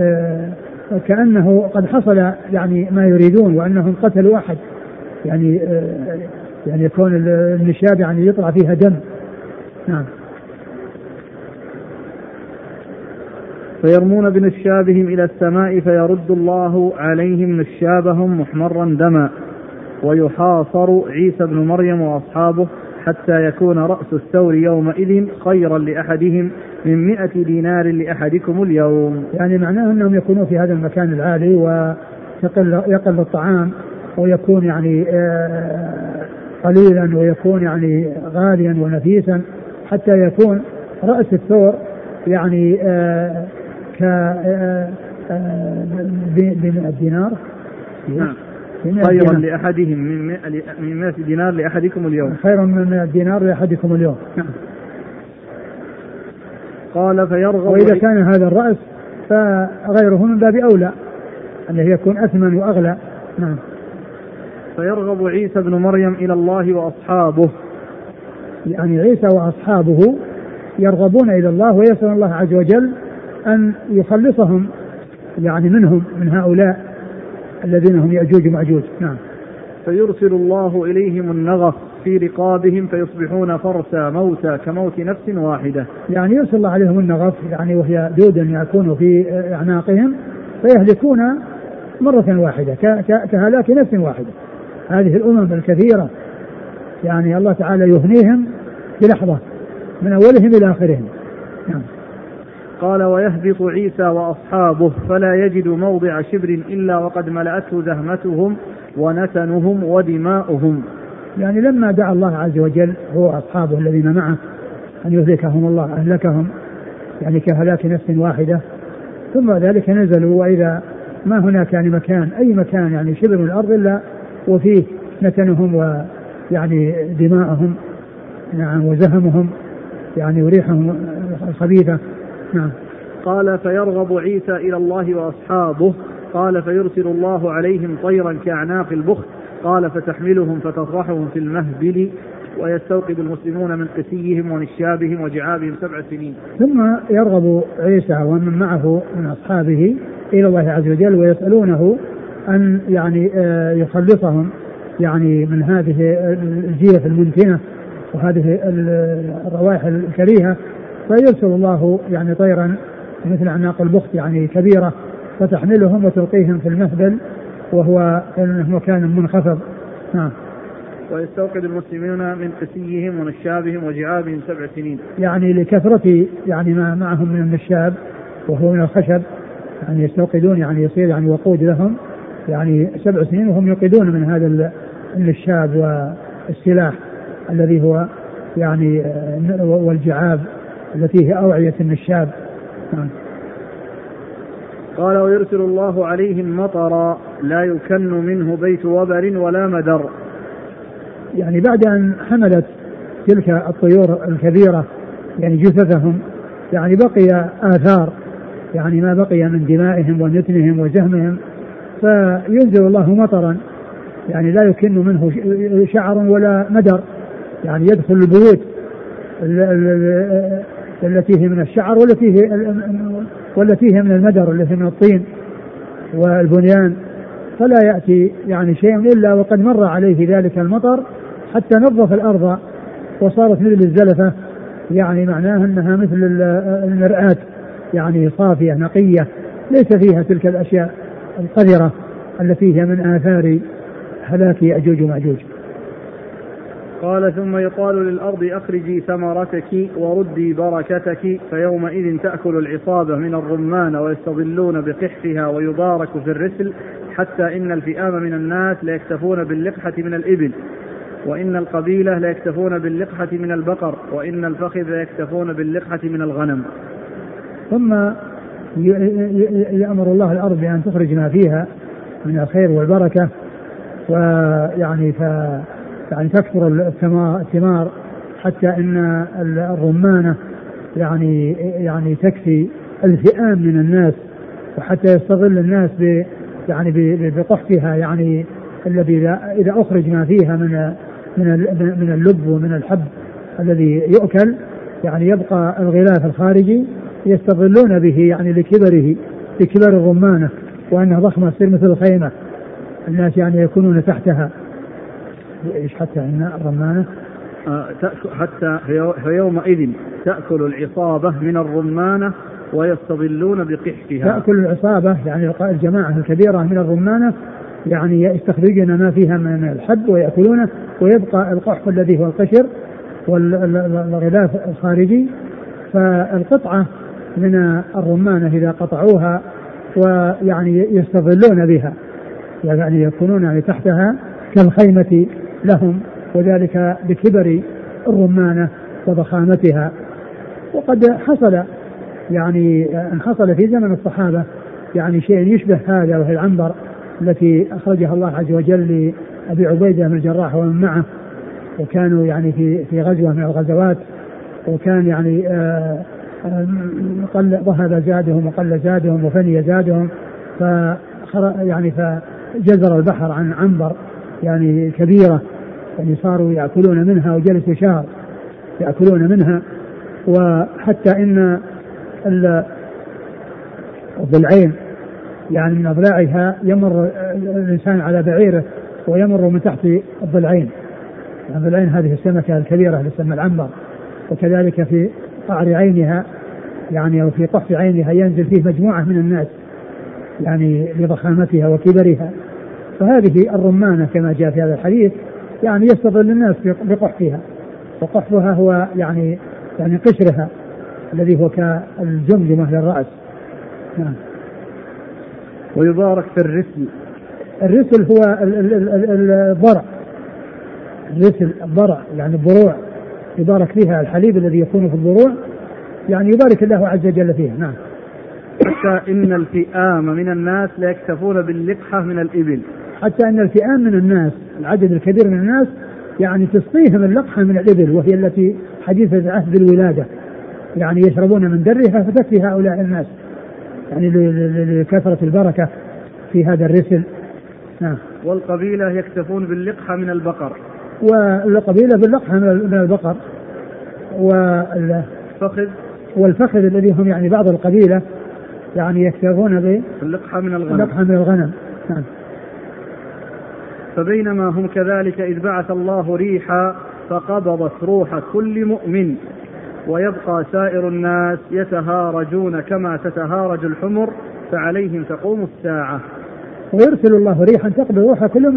كأنه قد حصل يعني ما يريدون، وأنهم قتلوا أحد يعني يكون النشاب يعني يطلع فيها دم. نعم. فيرمون بنشابهم إلى السماء فيرد الله عليهم نشابهم محمرا دما، ويحاصر عيسى بن مريم وأصحابه حتى يكون رأس الثور يومئذ خيرا لأحدهم من 100 دينار لأحدكم اليوم. يعني معناه أنهم يكونوا في هذا المكان العالي ويقل الطعام ويكون يعني قليلا ويكون يعني غاليا ونفيسا، حتى يكون رأس الثور يعني ب100 دينار خيرا لأحدهم من 100 دينار لأحدكم اليوم، خيرا من 100 دينار لأحدكم اليوم. نعم. قال فيرغب، وإذا كان هذا الرأس فغيره من باب أولى أنه يكون أثمن وأغلى. نعم. فيرغب عيسى بن مريم إلى الله وأصحابه، يعني عيسى وأصحابه يرغبون إلى الله ويسأل الله عز وجل أن يخلصهم يعني منهم، من هؤلاء الذين هم يأجوج ومأجوج. نعم. فيرسل الله إليهم النغف في رقابهم فيصبحون فرسا موتى كموت نفس واحدة، يعني يرسل الله عليهم النغف يعني وهي دودا يكون في أعناقهم فيهلكون مرة واحدة كهلاك نفس واحدة. هذه الأمم الكثيرة يعني الله تعالى يهنيهم بلحظة من أولهم إلى آخرهم. نعم. قال ويهبط عيسى وأصحابه فلا يجد موضع شبر إلا وقد ملأته زهمتهم ونتنهم ودماؤهم، يعني لما دعا الله عز وجل هو أصحابه الذين معه أن يهلكهم الله أهلكهم يعني كهلاك نفس واحدة، ثم ذلك نزلوا وإذا ما هناك يعني مكان أي مكان يعني شبر من الأرض إلا وفيه نتنهم ويعني دماءهم. نعم. وزهمهم يعني وريحهم الخبيثة. نعم. قال فيرغب عيسى إلى الله وأصحابه، قال فيرسل الله عليهم طيرا كأعناق البخت، قال فتحملهم فتطرحهم في المهبل ويستوقب المسلمون من قسيهم ونشابهم وجعابهم 7 سنين. ثم يرغب عيسى ومن معه من أصحابه إلى الله عز وجل ويسألونه أن يعني يخلصهم يعني من هذه الجيف المنتنة وهذه الروائح الكريهة، فيرسل الله يعني طيرا مثل أعناق البخت يعني كبيرة فتحملهم وتلقيهم في المهبل وهو مكان منخفض. نعم. ويستوقد المسلمين من قسيهم ونشابهم وجعابهم 7 سنين، يعني لكثرة يعني ما معهم من النشاب وهو من الخشب يعني يستوقدون يعني يصير يعني وقود لهم يعني 7 سنين وهم يوقدون من هذا النشاب والسلاح الذي هو يعني والجعاب التي هي أوعية النشاب. نعم. قال ويرسل الله عليهم مطرا لا يكن منه بيت وبر ولا مدر، يعني بعد أن حملت تلك الطيور الكبيرة يعني جثثهم يعني بقي آثار يعني ما بقي من دمائهم ونتنهم وزهمهم، فينزل الله مطرا يعني لا يكن منه شعر ولا مدر، يعني يدخل البيوت التي هي من الشعر والتي هي من المدر التي هي من الطين والبنيان، فلا يأتي يعني شيء إلا وقد مر عليه ذلك المطر حتى نظف الأرض وصارت مثل الزلفة، يعني معناها أنها مثل المرآة يعني صافية نقية ليس فيها تلك الأشياء القذرة التي هي من آثار هلاك يأجوج ومأجوج. قال ثم يقال للأرض أخرجي ثمرتك وردي بركتك، فيومئذ تأكل العصابة من الرمان ويستظلون بقحفها ويبارك في الرسل، حتى إن الفئام من الناس لا يكتفون باللقحة من الإبل، وإن القبيلة لا يكتفون باللقحة من البقر، وإن الفخذ لا يكتفون باللقحة من الغنم. ثم يأمر الله الأرض بأن تخرج ما فيها من الخير والبركة ويعني يعني تكثر الثمار حتى ان الرمانه يعني تكفي الفئام من الناس، وحتى يستغل الناس يعني بقحفها، يعني الذي اذا اخرج ما فيها من اللب ومن الحب الذي يؤكل، يعني يبقى الغلاف الخارجي يستغلون به يعني لكبر الرمانه، وانها ضخمه تصير مثل الخيمه، الناس يعني يكونون تحتها. ايش حتى ان الرمانه حتى يومئذ تأكل العصابة من الرمانة ويستظلون بقحفها. تأكل العصابة يعني الجماعة الكبيرة من الرمانة، يعني يستخرجون ما فيها من الحب ويأكلونه، ويبقى القحف الذي هو القشر والغلاف الخارجي. فالقطعة من الرمانة إذا قطعوها ويعني يستظلون بها، يعني يكونون تحتها كالخيمة لهم، وذلك بكبر الرمانة وضخامتها. وقد حصل يعني أن حصل في زمن الصحابة يعني شيء يشبه هذا، وهي العنبر التي أخرجها الله عز وجل لأبي عبيدة بن الجراح ومن معه، وكانوا يعني في غزوة من الغزوات، وكان يعني قل ذهب زادهم وقل زادهم وفني زادهم، فجزر البحر عن عنبر يعني كبيرة، يعني صاروا يأكلون منها وجلسوا شهر يأكلون منها. وحتى إن الضلعين يعني من أضلاعها يمر الإنسان على بعيره ويمر من تحت الضلعين، يعني الضلعين هذه السمكة الكبيرة اللي تسمى العنبر، وكذلك في قعر عينها يعني أو في قحف عينها ينزل فيه مجموعة من الناس يعني لضخامتها وكبرها. فهذه الرمانة كما جاء في هذا الحديث يعني يستظل الناس بقحفها، وقحفها هو يعني قشرها الذي هو كالجمجمة للرأس. ويبارك في الرسل. الرسل هو الضرع، الرسل الضرع يعني الضروع، يبارك فيها الحليب الذي يكون في الضروع، يعني يبارك الله عز وجل فيها. نعم. حتى إن الفئام من الناس لا يكتفون باللقحة من الإبل. حتى أن الفئام من الناس، العدد الكبير من الناس يعني تسقيهم اللقحة من الإبل، وهي التي حديثة عهد الولادة، يعني يشربون من درها فتكفي هؤلاء الناس، يعني لكثرة البركة في هذا الرسل. والقبيلة يكتفون باللقحة من البقر. والقبيلة باللقحة من البقر. والفخذ. والفخذ الذي هم يعني بعض القبيلة يعني يكتفون باللقحة من الغنم. اللقحة من الغنم. فبينما هم كذلك إذ بعث الله ريحا فقبضت روح كل مؤمن، ويبقى سائر الناس يتهارجون كما تتهارج الحمر، فعليهم تقوم الساعة. ويرسل الله ريحا تقبض روح كل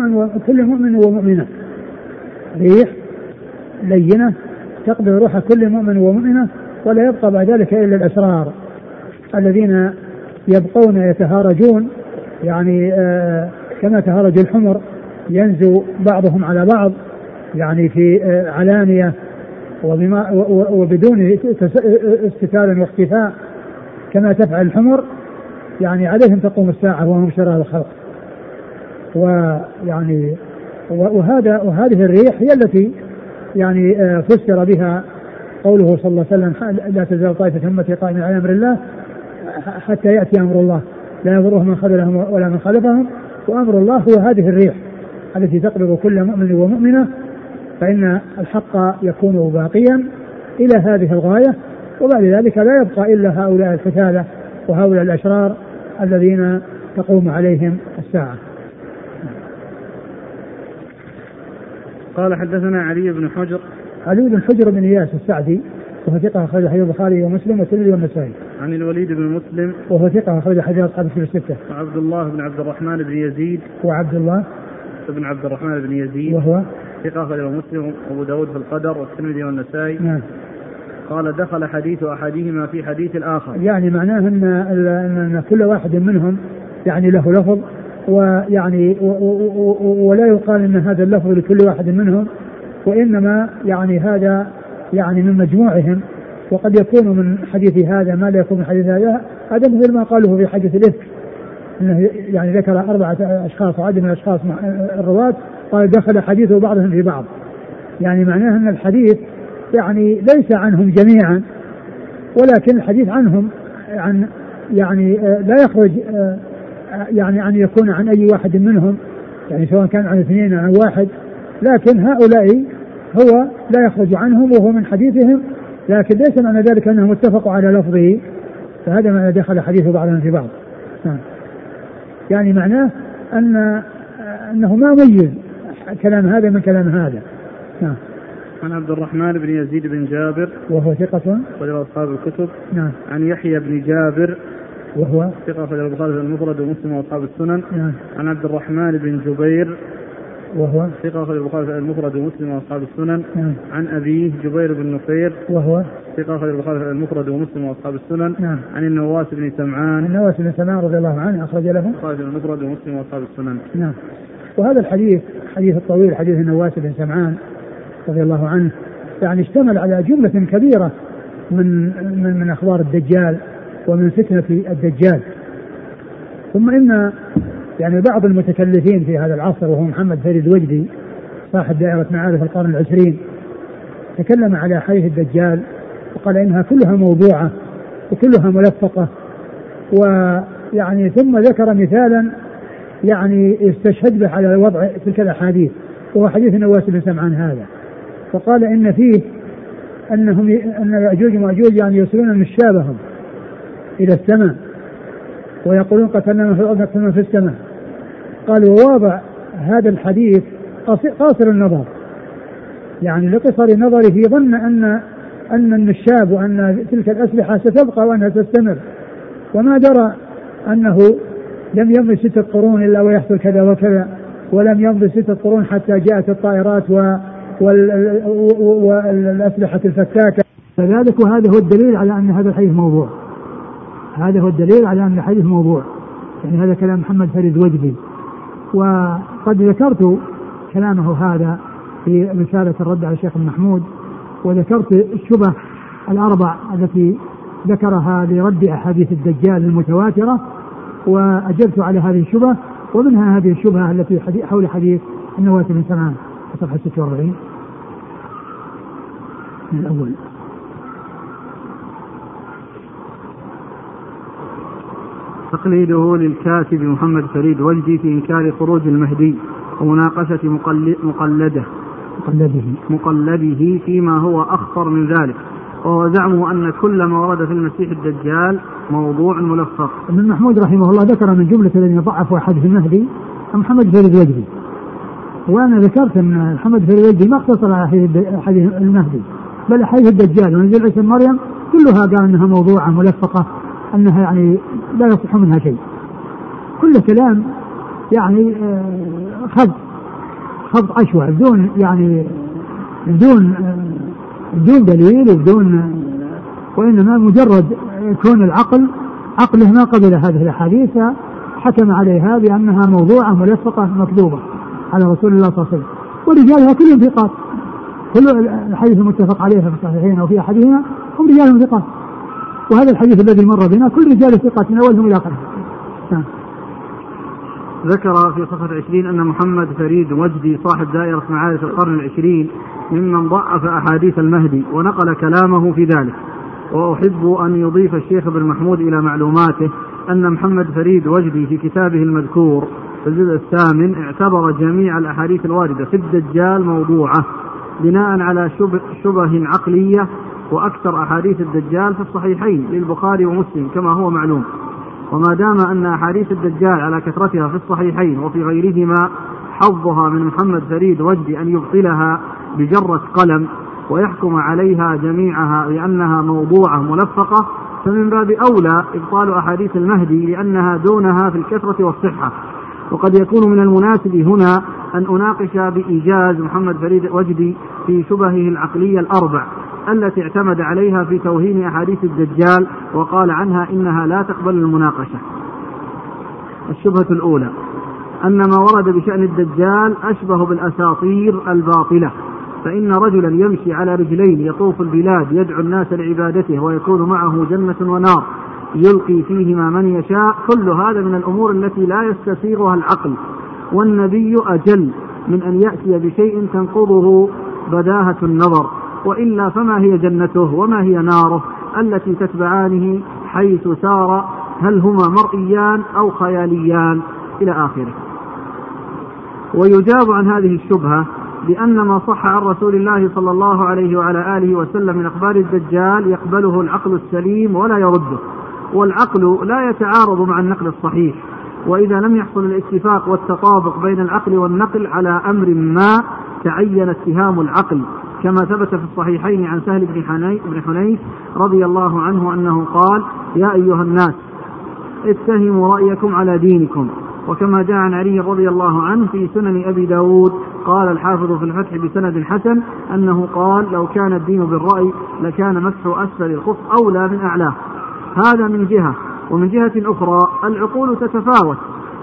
مؤمن ومؤمنة، ريح لينة تقبض روح كل مؤمن ومؤمنة، ولا يبقى بعد ذلك إلا الأشرار الذين يبقون يتهارجون، يعني كما تهارج الحمر، ينزو بعضهم على بعض يعني في علانية وبدون استتار واختفاء كما تفعل الحمر، يعني عليهم تقوم الساعة وهم شرار الخلق. ويعني وهذه الريح هي التي يعني فسر بها قوله صلى الله عليه وسلم: لا تزال طائفة أمتي قائمة على أمر الله حتى يأتي أمر الله، لا يضره من خذلهم ولا من خلفهم. وأمر الله هو هذه الريح التي تقبض كل مؤمن ومؤمنة، فإن الحق يكون باقيا إلى هذه الغاية، وبعد ذلك لا يبقى إلا هؤلاء الفتالة وهؤلاء الأشرار الذين تقوم عليهم الساعة. قال: حدثنا علي بن حجر. علي بن حجر بن إياس السعدي وهو ثقة، أخرج حديث البخاري ومسلم والترمذي والنسائي. عن الوليد بن مسلم وهو ثقة، أخرج حديث أصحاب الكتب الستة. وعبد الله بن عبد الرحمن بن يزيد. وعبد الله بن عبد الرحمن بن يزيد وهو ثقة، أخرجه مسلم وأبو داود في القدر والترمذي والنسائي. نعم. قال: دخل حديث أحدهما في حديث الآخر. يعني معناه أن كل واحد منهم يعني له لفظ، ويعني ولا يقال أن هذا اللفظ لكل واحد منهم، وإنما يعني هذا يعني من مجموعهم، وقد يكون من حديث هذا ما لا يكون من حديث هذا، هذا مثل ما قالوه في حديث الإفك، أنه يعني ذكر 4 أشخاص وعدد من الأشخاص الرواة قال دخل حديثه بعضهم في بعض, يعني معناه أن الحديث يعني ليس عنهم جميعا, ولكن الحديث عنهم عن يعني لا يخرج يعني أن يكون عن أي واحد منهم, يعني سواء كان عن 2 أو عن 1, لكن هؤلاء هو لا يخرج عنهم وهو من حديثهم, لكن ليس معنى ذلك أنهم اتفقوا على لفظه, فهذا ما دخل حديثه بعضهم في بعض, يعني معناه أنه ما ميز كلام هذا من كلام هذا. نعم. عن عبد الرحمن بن يزيد بن جابر وهو ثقة وله أصحاب الكتب. نعم. عن يحيى بن جابر وهو ثقة وله البخاري المفرد ومسلم وأصحاب السنن. نعم. عن عبد الرحمن بن جبير وهو ثقة وله البخاري المفرد ومسلم وأصحاب السنن. نعم. عن أبيه جبير بن نصير وهو ثقة وله البخاري المفرد ومسلم وأصحاب السنن. نعم. عن النواس بن سمعان رضي الله عنه أخرج له البخاري المفرد ومسلم وأصحاب السنن. نعم. وهذا الحديث حديث الطويل حديث النواس بن سمعان رضي الله عنه يعني اشتمل على جملة كبيرة من أخبار الدجال ومن فتنة الدجال. ثم إن يعني بعض المتكلفين في هذا العصر وهو محمد فريد وجدي صاحب دائرة معارف القرن العشرين تكلم على حديث الدجال وقال إنها كلها موضوعة وكلها ملفقة, ويعني ثم ذكر مثالا يعني استشهد به على وضع تلك الأحاديث وهو حديث النواس بن سمعان هذا, فقال إن فيه أن يأجوج ومأجوج يعني يوصلون مشابهم إلى السماء ويقولون قتلنا من في الأرض قتلنا في السماء. قال وواضع هذا الحديث قاصر النظر, يعني لقصر نظره ظن أن النشاب وأن تلك الأسلحة ستبقى وأنها تستمر, وما درى أنه لم يمضي 6 قرون إلا ويحصل كذا وكذا, ولم يمضي 6 قرون حتى جاءت الطائرات والأسلحة الفتاكة فذلك. وهذا هو الدليل على أن هذا الحديث موضوع, هذا هو الدليل على أن الحديث موضوع, يعني هذا كلام محمد فريد وجدي. وقد ذكرت كلامه هذا في رسالة الرد على الشيخ محمود, وذكرت الشبه الأربع التي ذكرها لرد أحاديث الدجال المتواترة وأجبت على هذه الشبه, ومنها هذه الشبهة التي حول حديث النواس بن سمعان في صفحة 46 من الأول. تقليده للكاتب محمد فريد وجدي في إنكار خروج المهدي ومناقشة مقلده فيما هو أخطر من ذلك, وهو زعمه أن كل ما ورد في المسيح الدجال موضوع ملفق. ابن محمود رحمه الله ذكر من جملة الذين يضعفوا حديث المهدي محمد فريد وجدي, وأنا ذكرت أن محمد فريد وجدي ما اقتصر على حديث المهدي بل حديث الدجال ونزول عيسى بن مريم كلها قال أنها موضوعة ملفقة, أنها يعني لا يصح منها شيء, كل كلام يعني خض أشوى بدون يعني بدون دليل وبدون, وإنما مجرد كون العقل عقله ما قبل هذه الأحاديث حكم عليها بأنها موضوعة ملفقة مطلوبة على رسول الله صلى الله عليه وسلم, ورجالها كلهم ثقات, كل الحديث المتفق عليها في الصحيحين وفي أحدهما هم رجال ثقات, وهذا الحديث الذي مر بنا كل رجال ثقات من أولهم إلى آخرهم. ذكر في صفحة 20 أن محمد فريد وجدي صاحب دائرة معارف القرن 20 ممن ضعف أحاديث المهدي ونقل كلامه في ذلك, وأحب أن يضيف الشيخ ابن محمود إلى معلوماته أن محمد فريد وجدي في كتابه المذكور في الجزء 8 اعتبر جميع الأحاديث الواردة في الدجال موضوعة بناء على شبه عقلية, وأكثر أحاديث الدجال في الصحيحين للبخاري ومسلم كما هو معلوم, وما دام أن أحاديث الدجال على كثرتها في الصحيحين وفي غيرهما حظها من محمد فريد وجدي أن يبطلها بجرة قلم ويحكم عليها جميعها لأنها موضوعة ملفقة, فمن باب أولى إبطال أحاديث المهدي لأنها دونها في الكثرة والصحة. وقد يكون من المناسب هنا أن أناقش بإيجاز محمد فريد وجدي في شبهه العقلية الأربع التي اعتمد عليها في توهين أحاديث الدجال وقال عنها إنها لا تقبل المناقشة. الشبهة الأولى أن ما ورد بشأن الدجال أشبه بالأساطير الباطلة, فإن رجلا يمشي على رجلين يطوف البلاد يدعو الناس لعبادته ويكون معه جنة ونار يلقي فيهما من يشاء. كل هذا من الأمور التي لا يستسيغها العقل، والنبي أجل من أن يأتي بشيء تنقضه بداهة النظر، وإلا فما هي جنته وما هي ناره التي تتبعانه حيث سار؟ هل هما مرئيان أو خياليان؟ إلى آخره. ويجاب عن هذه الشبهة بأن ما صح عن رسول الله صلى الله عليه وعلى آله وسلم من أخبار الدجال يقبله العقل السليم ولا يرده، والعقل لا يتعارض مع النقل الصحيح، وإذا لم يحصل الاتفاق والتطابق بين العقل والنقل على أمر ما تعين اتهام العقل، كما ثبت في الصحيحين عن سهل بن حنيف رضي الله عنه أنه قال: يا أيها الناس اتهموا رأيكم على دينكم. وكما جاء عن علي رضي الله عنه في سنن أبي داود، قال الحافظ في الفتح بسند حسن أنه قال: لو كان الدين بالرأي لكان مسح أسفل الخف أولى من أعلاه. هذا من جهة، ومن جهة أخرى العقول تتفاوت،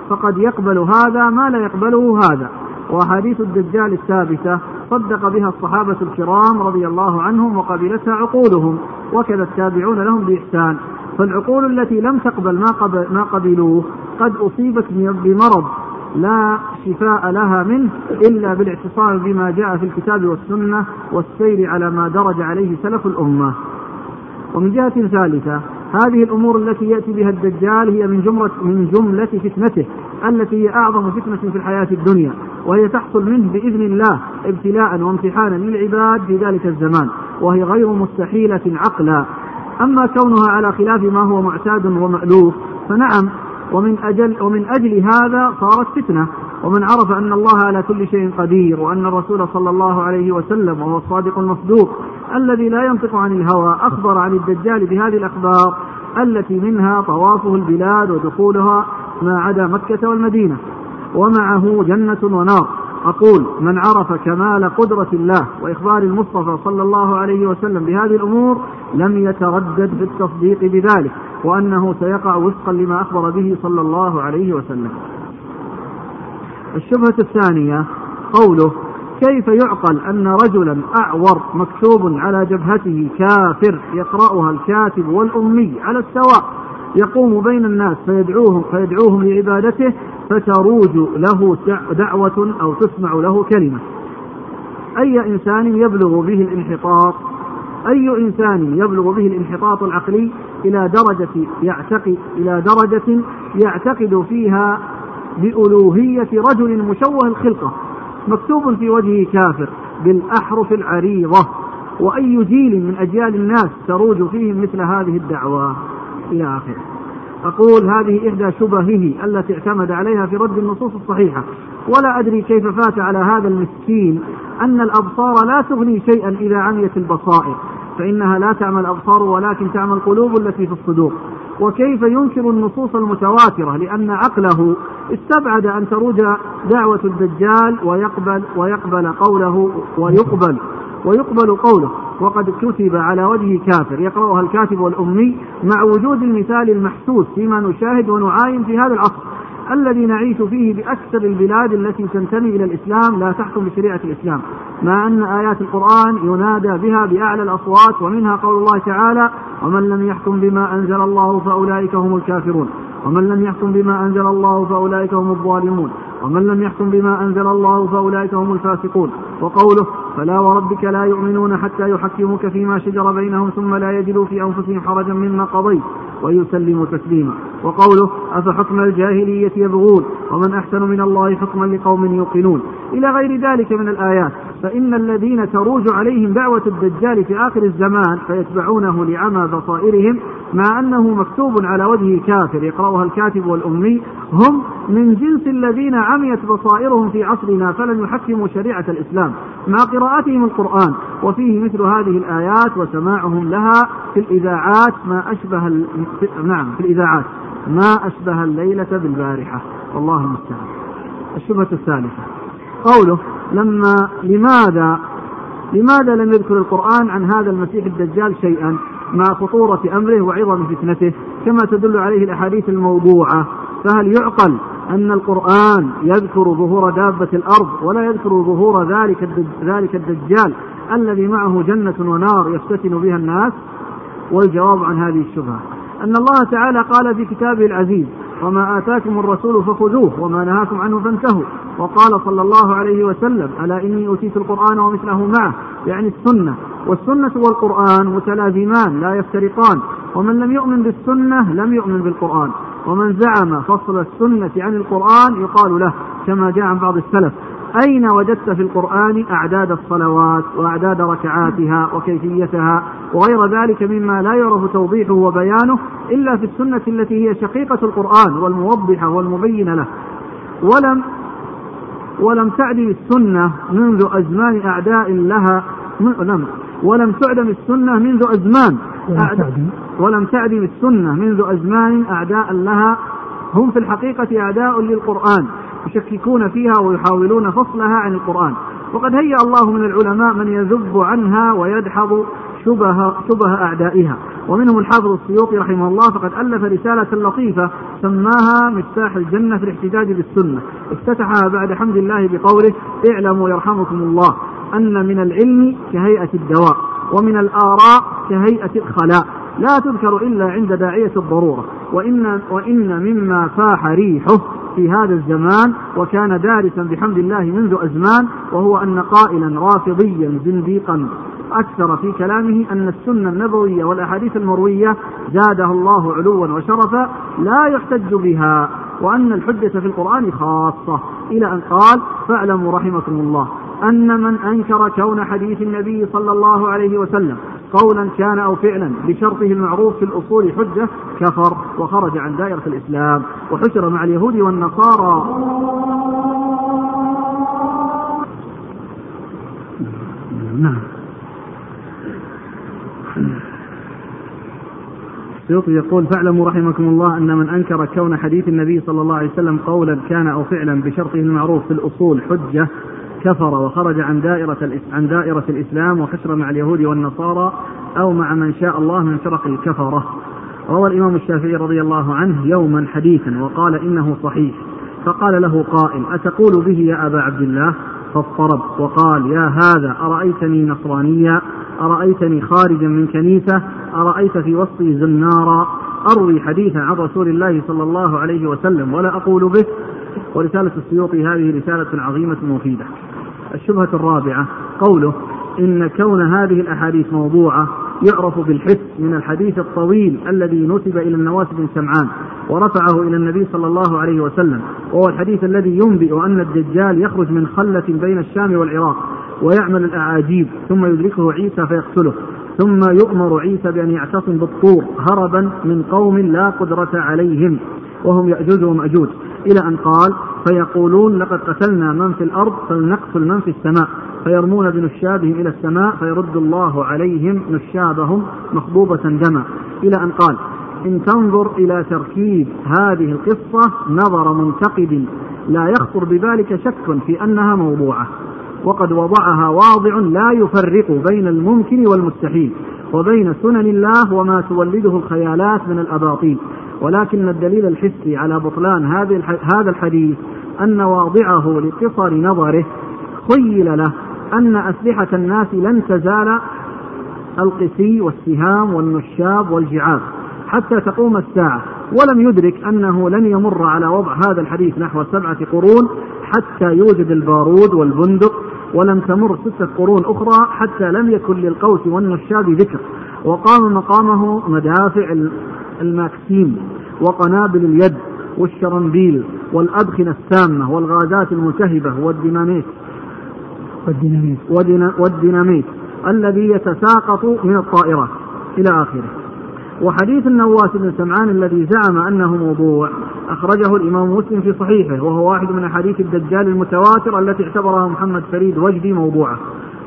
فقد يقبل هذا ما لا يقبله هذا، وحديث الدجال الثابتة صدق بها الصحابة الكرام رضي الله عنهم وقبلتها عقولهم، وكذا التابعون لهم بإحسان. فالعقول التي لم تقبل ما قبلوه قد أصيبت بمرض لا شفاء لها منه إلا بالاعتصام بما جاء في الكتاب والسنة والسير على ما درج عليه سلف الأمة. ومن جهة ثالثة، هذه الأمور التي يأتي بها الدجال هي من جملة فتنته التي هي أعظم فتنة في الحياة الدنيا، وهي تحصل منه بإذن الله ابتلاء وامتحانا للعباد في ذلك الزمان، وهي غير مستحيلة عقلا. أما كونها على خلاف ما هو معتاد ومألوف فنعم، ومن أجل هذا صارت فتنة. ومن عرف أن الله على كل شيء قدير، وأن الرسول صلى الله عليه وسلم وهو الصادق المصدوق الذي لا ينطق عن الهوى أخبر عن الدجال بهذه الأخبار التي منها طوافه البلاد ودخولها ما عدا مكة والمدينة، ومعه جنة ونار. أقول: من عرف كمال قدرة الله وإخبار المصطفى صلى الله عليه وسلم بهذه الأمور لم يتردد في التصديق بذلك، وأنه سيقع وفقا لما أخبر به صلى الله عليه وسلم. الشبهة الثانية قوله: كيف يعقل أن رجلا أعور مكتوب على جبهته كافر يقرأها الكاتب والأمي على السواء يقوم بين الناس فيدعوهم لعبادته فتروج له دعوة أو تسمع له كلمة؟ أي إنسان يبلغ به الانحطاط العقلي إلى درجة يعتقد فيها بألوهية رجل مشوه الخلقة مكتوب في وجهه كافر بالأحرف العريضة، وأي جيل من أجيال الناس تروج فيه مثل هذه الدعوة؟ إلى آخره. أقول: هذه إحدى شبهه التي اعتمد عليها في رد النصوص الصحيحة، ولا أدري كيف فات على هذا المسكين أن الأبصار لا تغني شيئا إذا عميت البصائر، فإنها لا تعمى الأبصار ولكن تعمى القلوب التي في الصدور. وكيف ينكر النصوص المتواترة لأن عقله استبعد أن تروج دعوة الدجال ويقبل قوله وقد كتب على وجهه كافر يقرأها الكاتب والأمي، مع وجود المثال المحسوس فيما نشاهد ونعاين في هذا العصر الذي نعيش فيه بأكثر البلاد التي تنتمي إلى الإسلام لا تحكم بشريعة الإسلام، مع أن آيات القرآن ينادى بها بأعلى الأصوات، ومنها قول الله تعالى: ومن لم يحكم بما أنزل الله فأولئك هم الكافرون، ومن لم يحكم بما أنزل الله فأولئك هم الظالمون، ومن لم يحكم بما أنزل الله فأولئك هم الفاسقون، وقوله: فلا وربك لا يؤمنون حتى يحكموك فيما شجر بينهم ثم لا يجدوا في أنفسهم حرجا مما قضيت ويسلموا تسليما، وقوله: أفحكم الجاهلية يبغون ومن أحسن من الله حكما لقوم يوقنون، إلى غير ذلك من الآيات. فإن الذين تروج عليهم دعوة الدجال في آخر الزمان فيتبعونه لعمى بصائرهم، مع أنه مكتوب على وجهه كافر يقرأها الكاتب والأمي، هم من جنس الذين عميت بصائرهم في عصرنا فلن يحكموا شريعة الإسلام، مع قراءتهم القرآن وفيه مثل هذه الآيات وسماعهم لها في الإذاعات ما أشبه الليلة بالبارحة، والله المستعان. الشبهة الثالثة قوله: لماذا لم يذكر القرآن عن هذا المسيح الدجال شيئا مع خطورة أمره وعظم فتنته كما تدل عليه الأحاديث الموضوعة؟ فهل يعقل أن القرآن يذكر ظهور دابة الأرض ولا يذكر ظهور ذلك الدجال الذي معه جنة ونار يفتتن بها الناس؟ والجواب عن هذه الشبهة أن الله تعالى قال في كتابه العزيز: وما آتاكم الرسول فخذوه وما نهاكم عنه فانتهوا. وقال صلى الله عليه وسلم: ألا إني أوتيت القرآن ومثله معه، يعني السنة. والسنة والقرآن متلازمان لا يفترقان، ومن لم يؤمن بالسنة لم يؤمن بالقرآن، ومن زعم فصل السنة عن القرآن يقال له كما جاء عن بعض السلف: أين وجدت في القرآن أعداد الصلوات وأعداد ركعاتها وكيفيتها وغير ذلك مما لا يعرف توضيحه وبيانه إلا في السنة التي هي شقيقة القرآن والموضحة والمبينة له. ولم تعدم السنة منذ أزمان أعداء لها، ولم تعدم السنة منذ أزمان أعداء لها، هم في الحقيقة أعداء للقرآن يشككون فيها ويحاولون فصلها عن القرآن. وقد هيأ الله من العلماء من يذب عنها ويدحض شبه أعدائها، ومنهم الحافظ السيوطي رحمه الله، فقد ألف رسالة لطيفة سماها مفتاح الجنة في الاحتجاج بالسنة، افتتحها بعد حمد الله بقوله: اعلموا يرحمكم الله أن من العلم كهيئة الدواء، ومن الآراء كهيئة الخلاء، لا تذكر إلا عند داعية الضرورة. وإن مما فاح ريحه في هذا الزمان وكان دارسا بحمد الله منذ أزمان، وهو أن قائلا رافضيا زنديقا أكثر في كلامه أن السنة النبوية والأحاديث المروية زاده الله علوا وشرفا لا يحتج بها، وأن الحجة في القرآن خاصة، إلى أن قال: فاعلموا رحمكم الله أن من أنكر كون حديث النبي صلى الله عليه وسلم قولا كان أو فعلا بشرطه المعروف في الأصول حجة كفر وخرج عن دائرة الإسلام وحشر مع اليهود والنصارى. السيوطي يقول: فاعلموا رحمكم الله أن من أنكر كون حديث النبي صلى الله عليه وسلم قولا كان أو فعلا بشرطه المعروف في الأصول حجة كفر وخرج عن دائرة الإسلام وحشر مع اليهود والنصارى أو مع من شاء الله من فرق الكفرة. روى الإمام الشافعي رضي الله عنه يوما حديثا وقال إنه صحيح، فقال له قائل: أتقول به يا أبا عبد الله؟ فاضطرب وقال: يا هذا، أرأيتني نصرانيا؟ أرأيتني خارجا من كنيسة؟ أرأيت في وسطي زنارا؟ أروي حديثا عن رسول الله صلى الله عليه وسلم ولا أقول به؟ ورسالة السيوطي هذه رسالة عظيمة مفيدة. الشبهة الرابعة قوله إن كون هذه الأحاديث موضوعة يعرف بالحس من الحديث الطويل الذي نسب إلى النواس بن سمعان ورفعه إلى النبي صلى الله عليه وسلم، وهو الحديث الذي ينبئ أن الدجال يخرج من خلة بين الشام والعراق ويعمل الأعاجيب، ثم يدركه عيسى فيقتله، ثم يؤمر عيسى بأن يعتصم بالطور هربا من قوم لا قدرة عليهم وهم يأجوج ومأجوج، إلى أن قال: فيقولون لقد قتلنا من في الأرض فلنقتل من في السماء، فيرمون بنشابهم إلى السماء فيرد الله عليهم نشابهم مخضوبة دما، إلى أن قال: إن تنظر إلى تركيب هذه القصة نظر منتقد لا يخطر بذلك شك في أنها موضوعة، وقد وضعها واضع لا يفرق بين الممكن والمستحيل وبين سنن الله وما تولده الخيالات من الأباطيل، ولكن الدليل الحسي على بطلان هذا الحديث أن واضعه لقصر نظره خيل له أن أسلحة الناس لن تزال القسي والسهام والنشاب والجعاب حتى تقوم الساعة، ولم يدرك أنه لن يمر على وضع هذا الحديث نحو 7 قرون حتى يوجد البارود والبندق، ولم تمر 6 قرون أخرى حتى لم يكن للقوس والنشاب ذكر، وقام مقامه مدافع الماكسيم وقنابل اليد والشرنبيل والأدخنة السامة والغازات الملتهبة والديناميت الذي يتساقط من الطائرات إلى آخره. وحديث النواس بن سمعان الذي زعم أنه موضوع أخرجه الإمام مسلم في صحيحه، وهو واحد من أحاديث الدجال المتواتر التي اعتبرها محمد فريد وجدي موضوعة،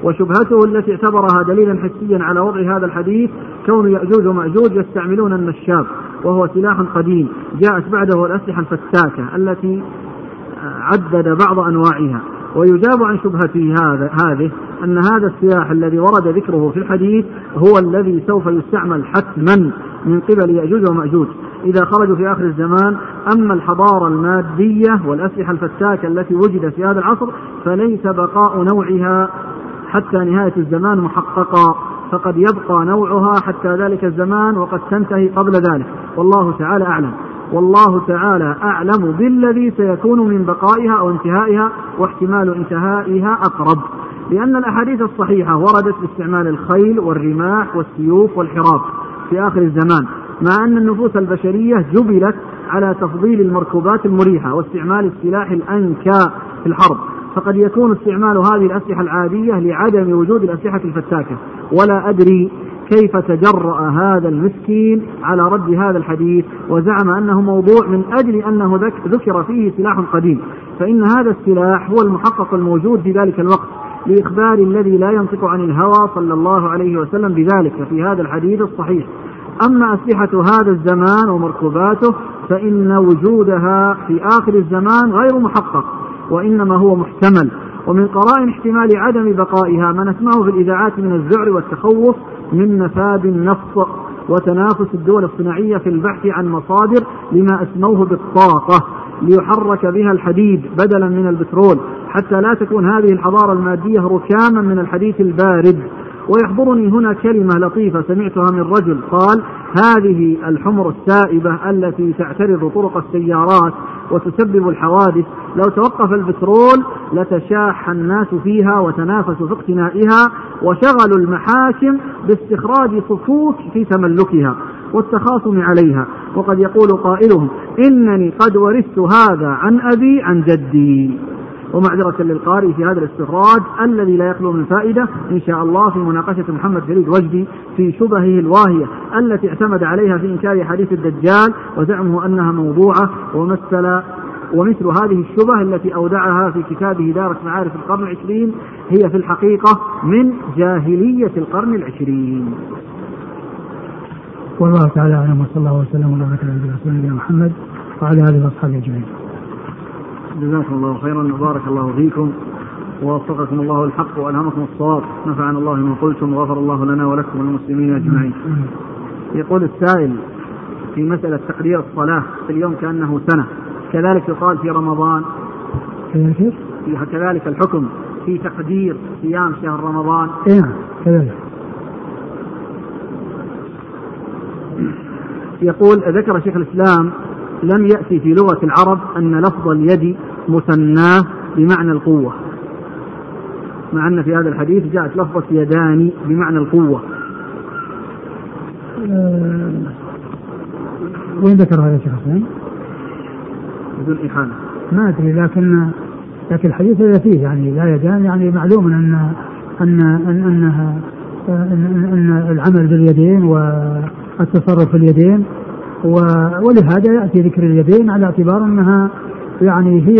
وشبهته التي اعتبرها دليلا حسيا على وضع هذا الحديث كون يأجوج ومأجوج يستعملون النشاب، وهو سلاح قديم جاءت بعده الأسلحة الفتاكة التي عدد بعض أنواعها. ويجاب عن شبهته هذه أن هذا السلاح الذي ورد ذكره في الحديث هو الذي سوف يستعمل حتما من قبل يأجوج ومأجوج إذا خرجوا في آخر الزمان، أما الحضارة المادية والأسلحة الفتاكة التي وجدت في هذا العصر فليس بقاء نوعها حتى نهاية الزمان محققا، فقد يبقى نوعها حتى ذلك الزمان وقد تنتهي قبل ذلك، والله تعالى أعلم. والله تعالى أعلم بالذي سيكون من بقائها أو انتهائها، واحتمال انتهائها أقرب، لأن الأحاديث الصحيحة وردت باستعمال الخيل والرماح والسيوف والحراب في آخر الزمان، مع أن النفوس البشرية جبلت على تفضيل المركوبات المريحة واستعمال السلاح الأنكى في الحرب، فقد يكون استعمال هذه الأسلحة العادية لعدم وجود الأسلحة الفتاكة. ولا أدري كيف تجرأ هذا المسكين على رد هذا الحديث وزعم أنه موضوع من أجل أنه ذكر فيه سلاح قديم، فإن هذا السلاح هو المحقق الموجود في ذلك الوقت، لإخبار الذي لا ينطق عن الهوى صلى الله عليه وسلم بذلك في هذا الحديث الصحيح. أما أسلحة هذا الزمان ومركوباته فإن وجودها في آخر الزمان غير محقق، وإنما هو محتمل. ومن قرائن احتمال عدم بقائها ما نسمعه في الإذاعات من الذعر والتخوف من نفاذ النفط وتنافس الدول الصناعية في البحث عن مصادر لما أسموه بالطاقة ليحرك بها الحديد بدلا من البترول، حتى لا تكون هذه الحضارة المادية ركاما من الحديث البارد. ويحضرني هنا كلمة لطيفة سمعتها من رجل قال: هذه الحمر السائبة التي تعترض طرق السيارات وتسبب الحوادث، لو توقف البترول لتشاح الناس فيها وتنافسوا في اقتنائها، وشغلوا المحاكم باستخراج صفوف في تملكها والتخاصم عليها. وقد يقول قائلهم: إنني قد ورثت هذا عن أبي عن جدي. ومعذرة للقارئ في هذا الاستخراج الذي لا يخلو من فائدة إن شاء الله في مناقشة محمد فريد وجدي في شبهه الواهية التي اعتمد عليها في إنكار حديث الدجال وزعمه أنها موضوعة، ومثل هذه الشبه التي أودعها في كتابه دارة معارف القرن العشرين هي في الحقيقة من جاهلية القرن العشرين. والله تعالى أعلم، وصلى الله وسلم وبارك على رسولنا محمد وعلى آله وصحبه أجمعين. جزاكم الله خيرا، بارك الله فيكم ووفقكم الله الحق وألهمكم الصواب، نفعنا الله ما قلتم وغفر الله لنا ولكم والمسلمين أجمعين. يقول السائل في مسألة تقرير الصلاة في اليوم كأنه سنة، كذلك يقال في رمضان، كذلك الحكم في تقدير صيام شهر رمضان. كذلك يقول: ذكر شيخ الإسلام لم يأتي في لغة العرب أن لفظ اليد مثناه بمعنى القوة، مع أن في هذا الحديث جاءت لفظة يدان بمعنى القوة. وين ذكر هذا الشيخ؟ بدون إحانة ما أدري، لكن الحديث هذا فيه يعني لا يدان، يعني معلوم أن العمل باليدين والتصرف باليدين، ولهذا يأتي ذكر اليدين على اعتبار أنها يعني هي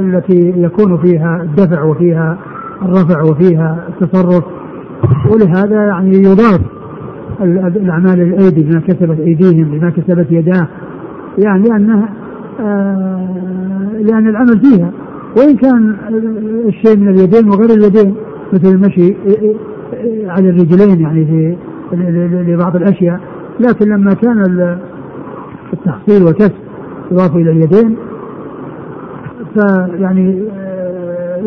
التي يكون فيها الدفع وفيها الرفع وفيها التصرف، ولهذا يعني يضاف الأعمال الأيدي بما كسبت أيديهم بما كسبت يداه، يعني لأنها لأن العمل فيها، وإن كان الشيء من اليدين وغير اليدين مثل المشي على الرجلين يعني لبعض الأشياء، لكن لما كان التحصيل والكسب يضاف إلى اليدين فيعني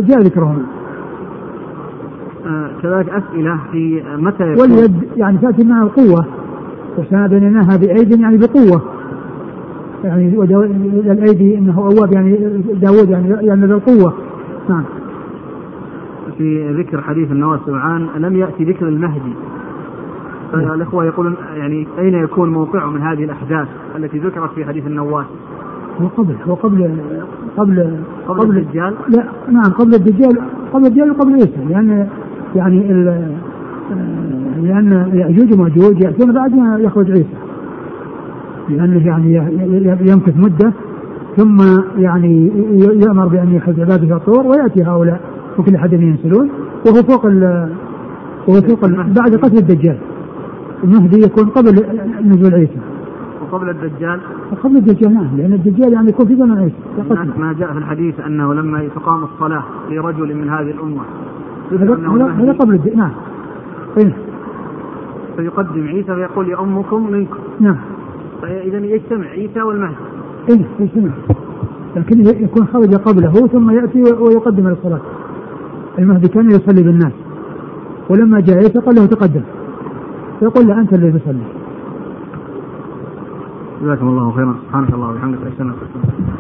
جاء ذكرهم. كذلك أسئلة في متى واليد يعني تأتي معها القوة، وسابناها بأيد يعني بقوة، يعني الأيدي إنه أواب يعني داود يعني بالقوة. نعم. في ذكر حديث النواس بن سمعان لم يأتي ذكر المهدي، الأخوة يقولون يعني أين يكون موقعه من هذه الأحداث التي ذكرت في حديث النواس؟ قبل الدجال. لا نعم، قبل الدجال وقبل عيسى، لأن يأجوج ومأجوج يأتون بعد ما يخرج عيسى، لأنه يعني يمكث مدة ثم يعني يأمر بأن يخرج عباده في الطور ويأتي هؤلاء وكل أحد ينسلون، وهو فوق بعد قتل الدجال. المهدي يكون قبل نزول عيسى وقبل الدجال نعم، لأن الدجال يعني يكون في زمن عيسى. ما جاء في الحديث أنه لما تقام الصلاة لرجل من هذه الأمة هذا قبل الدجال. نعم. فيقدم عيسى ويقول لأمكم منكم. نعم. فإذا يجتمع عيسى والمهدي. يجتمع، لكن يكون خرج قبله ثم يأتي ويقدم الصلاة. المهدي كان يصلي بالناس، ولما جاء عيسى قال له تقدم، يقول له أنت اللي بيصلي. جزاكم الله خيرا. سبحانك الله وبحمدك.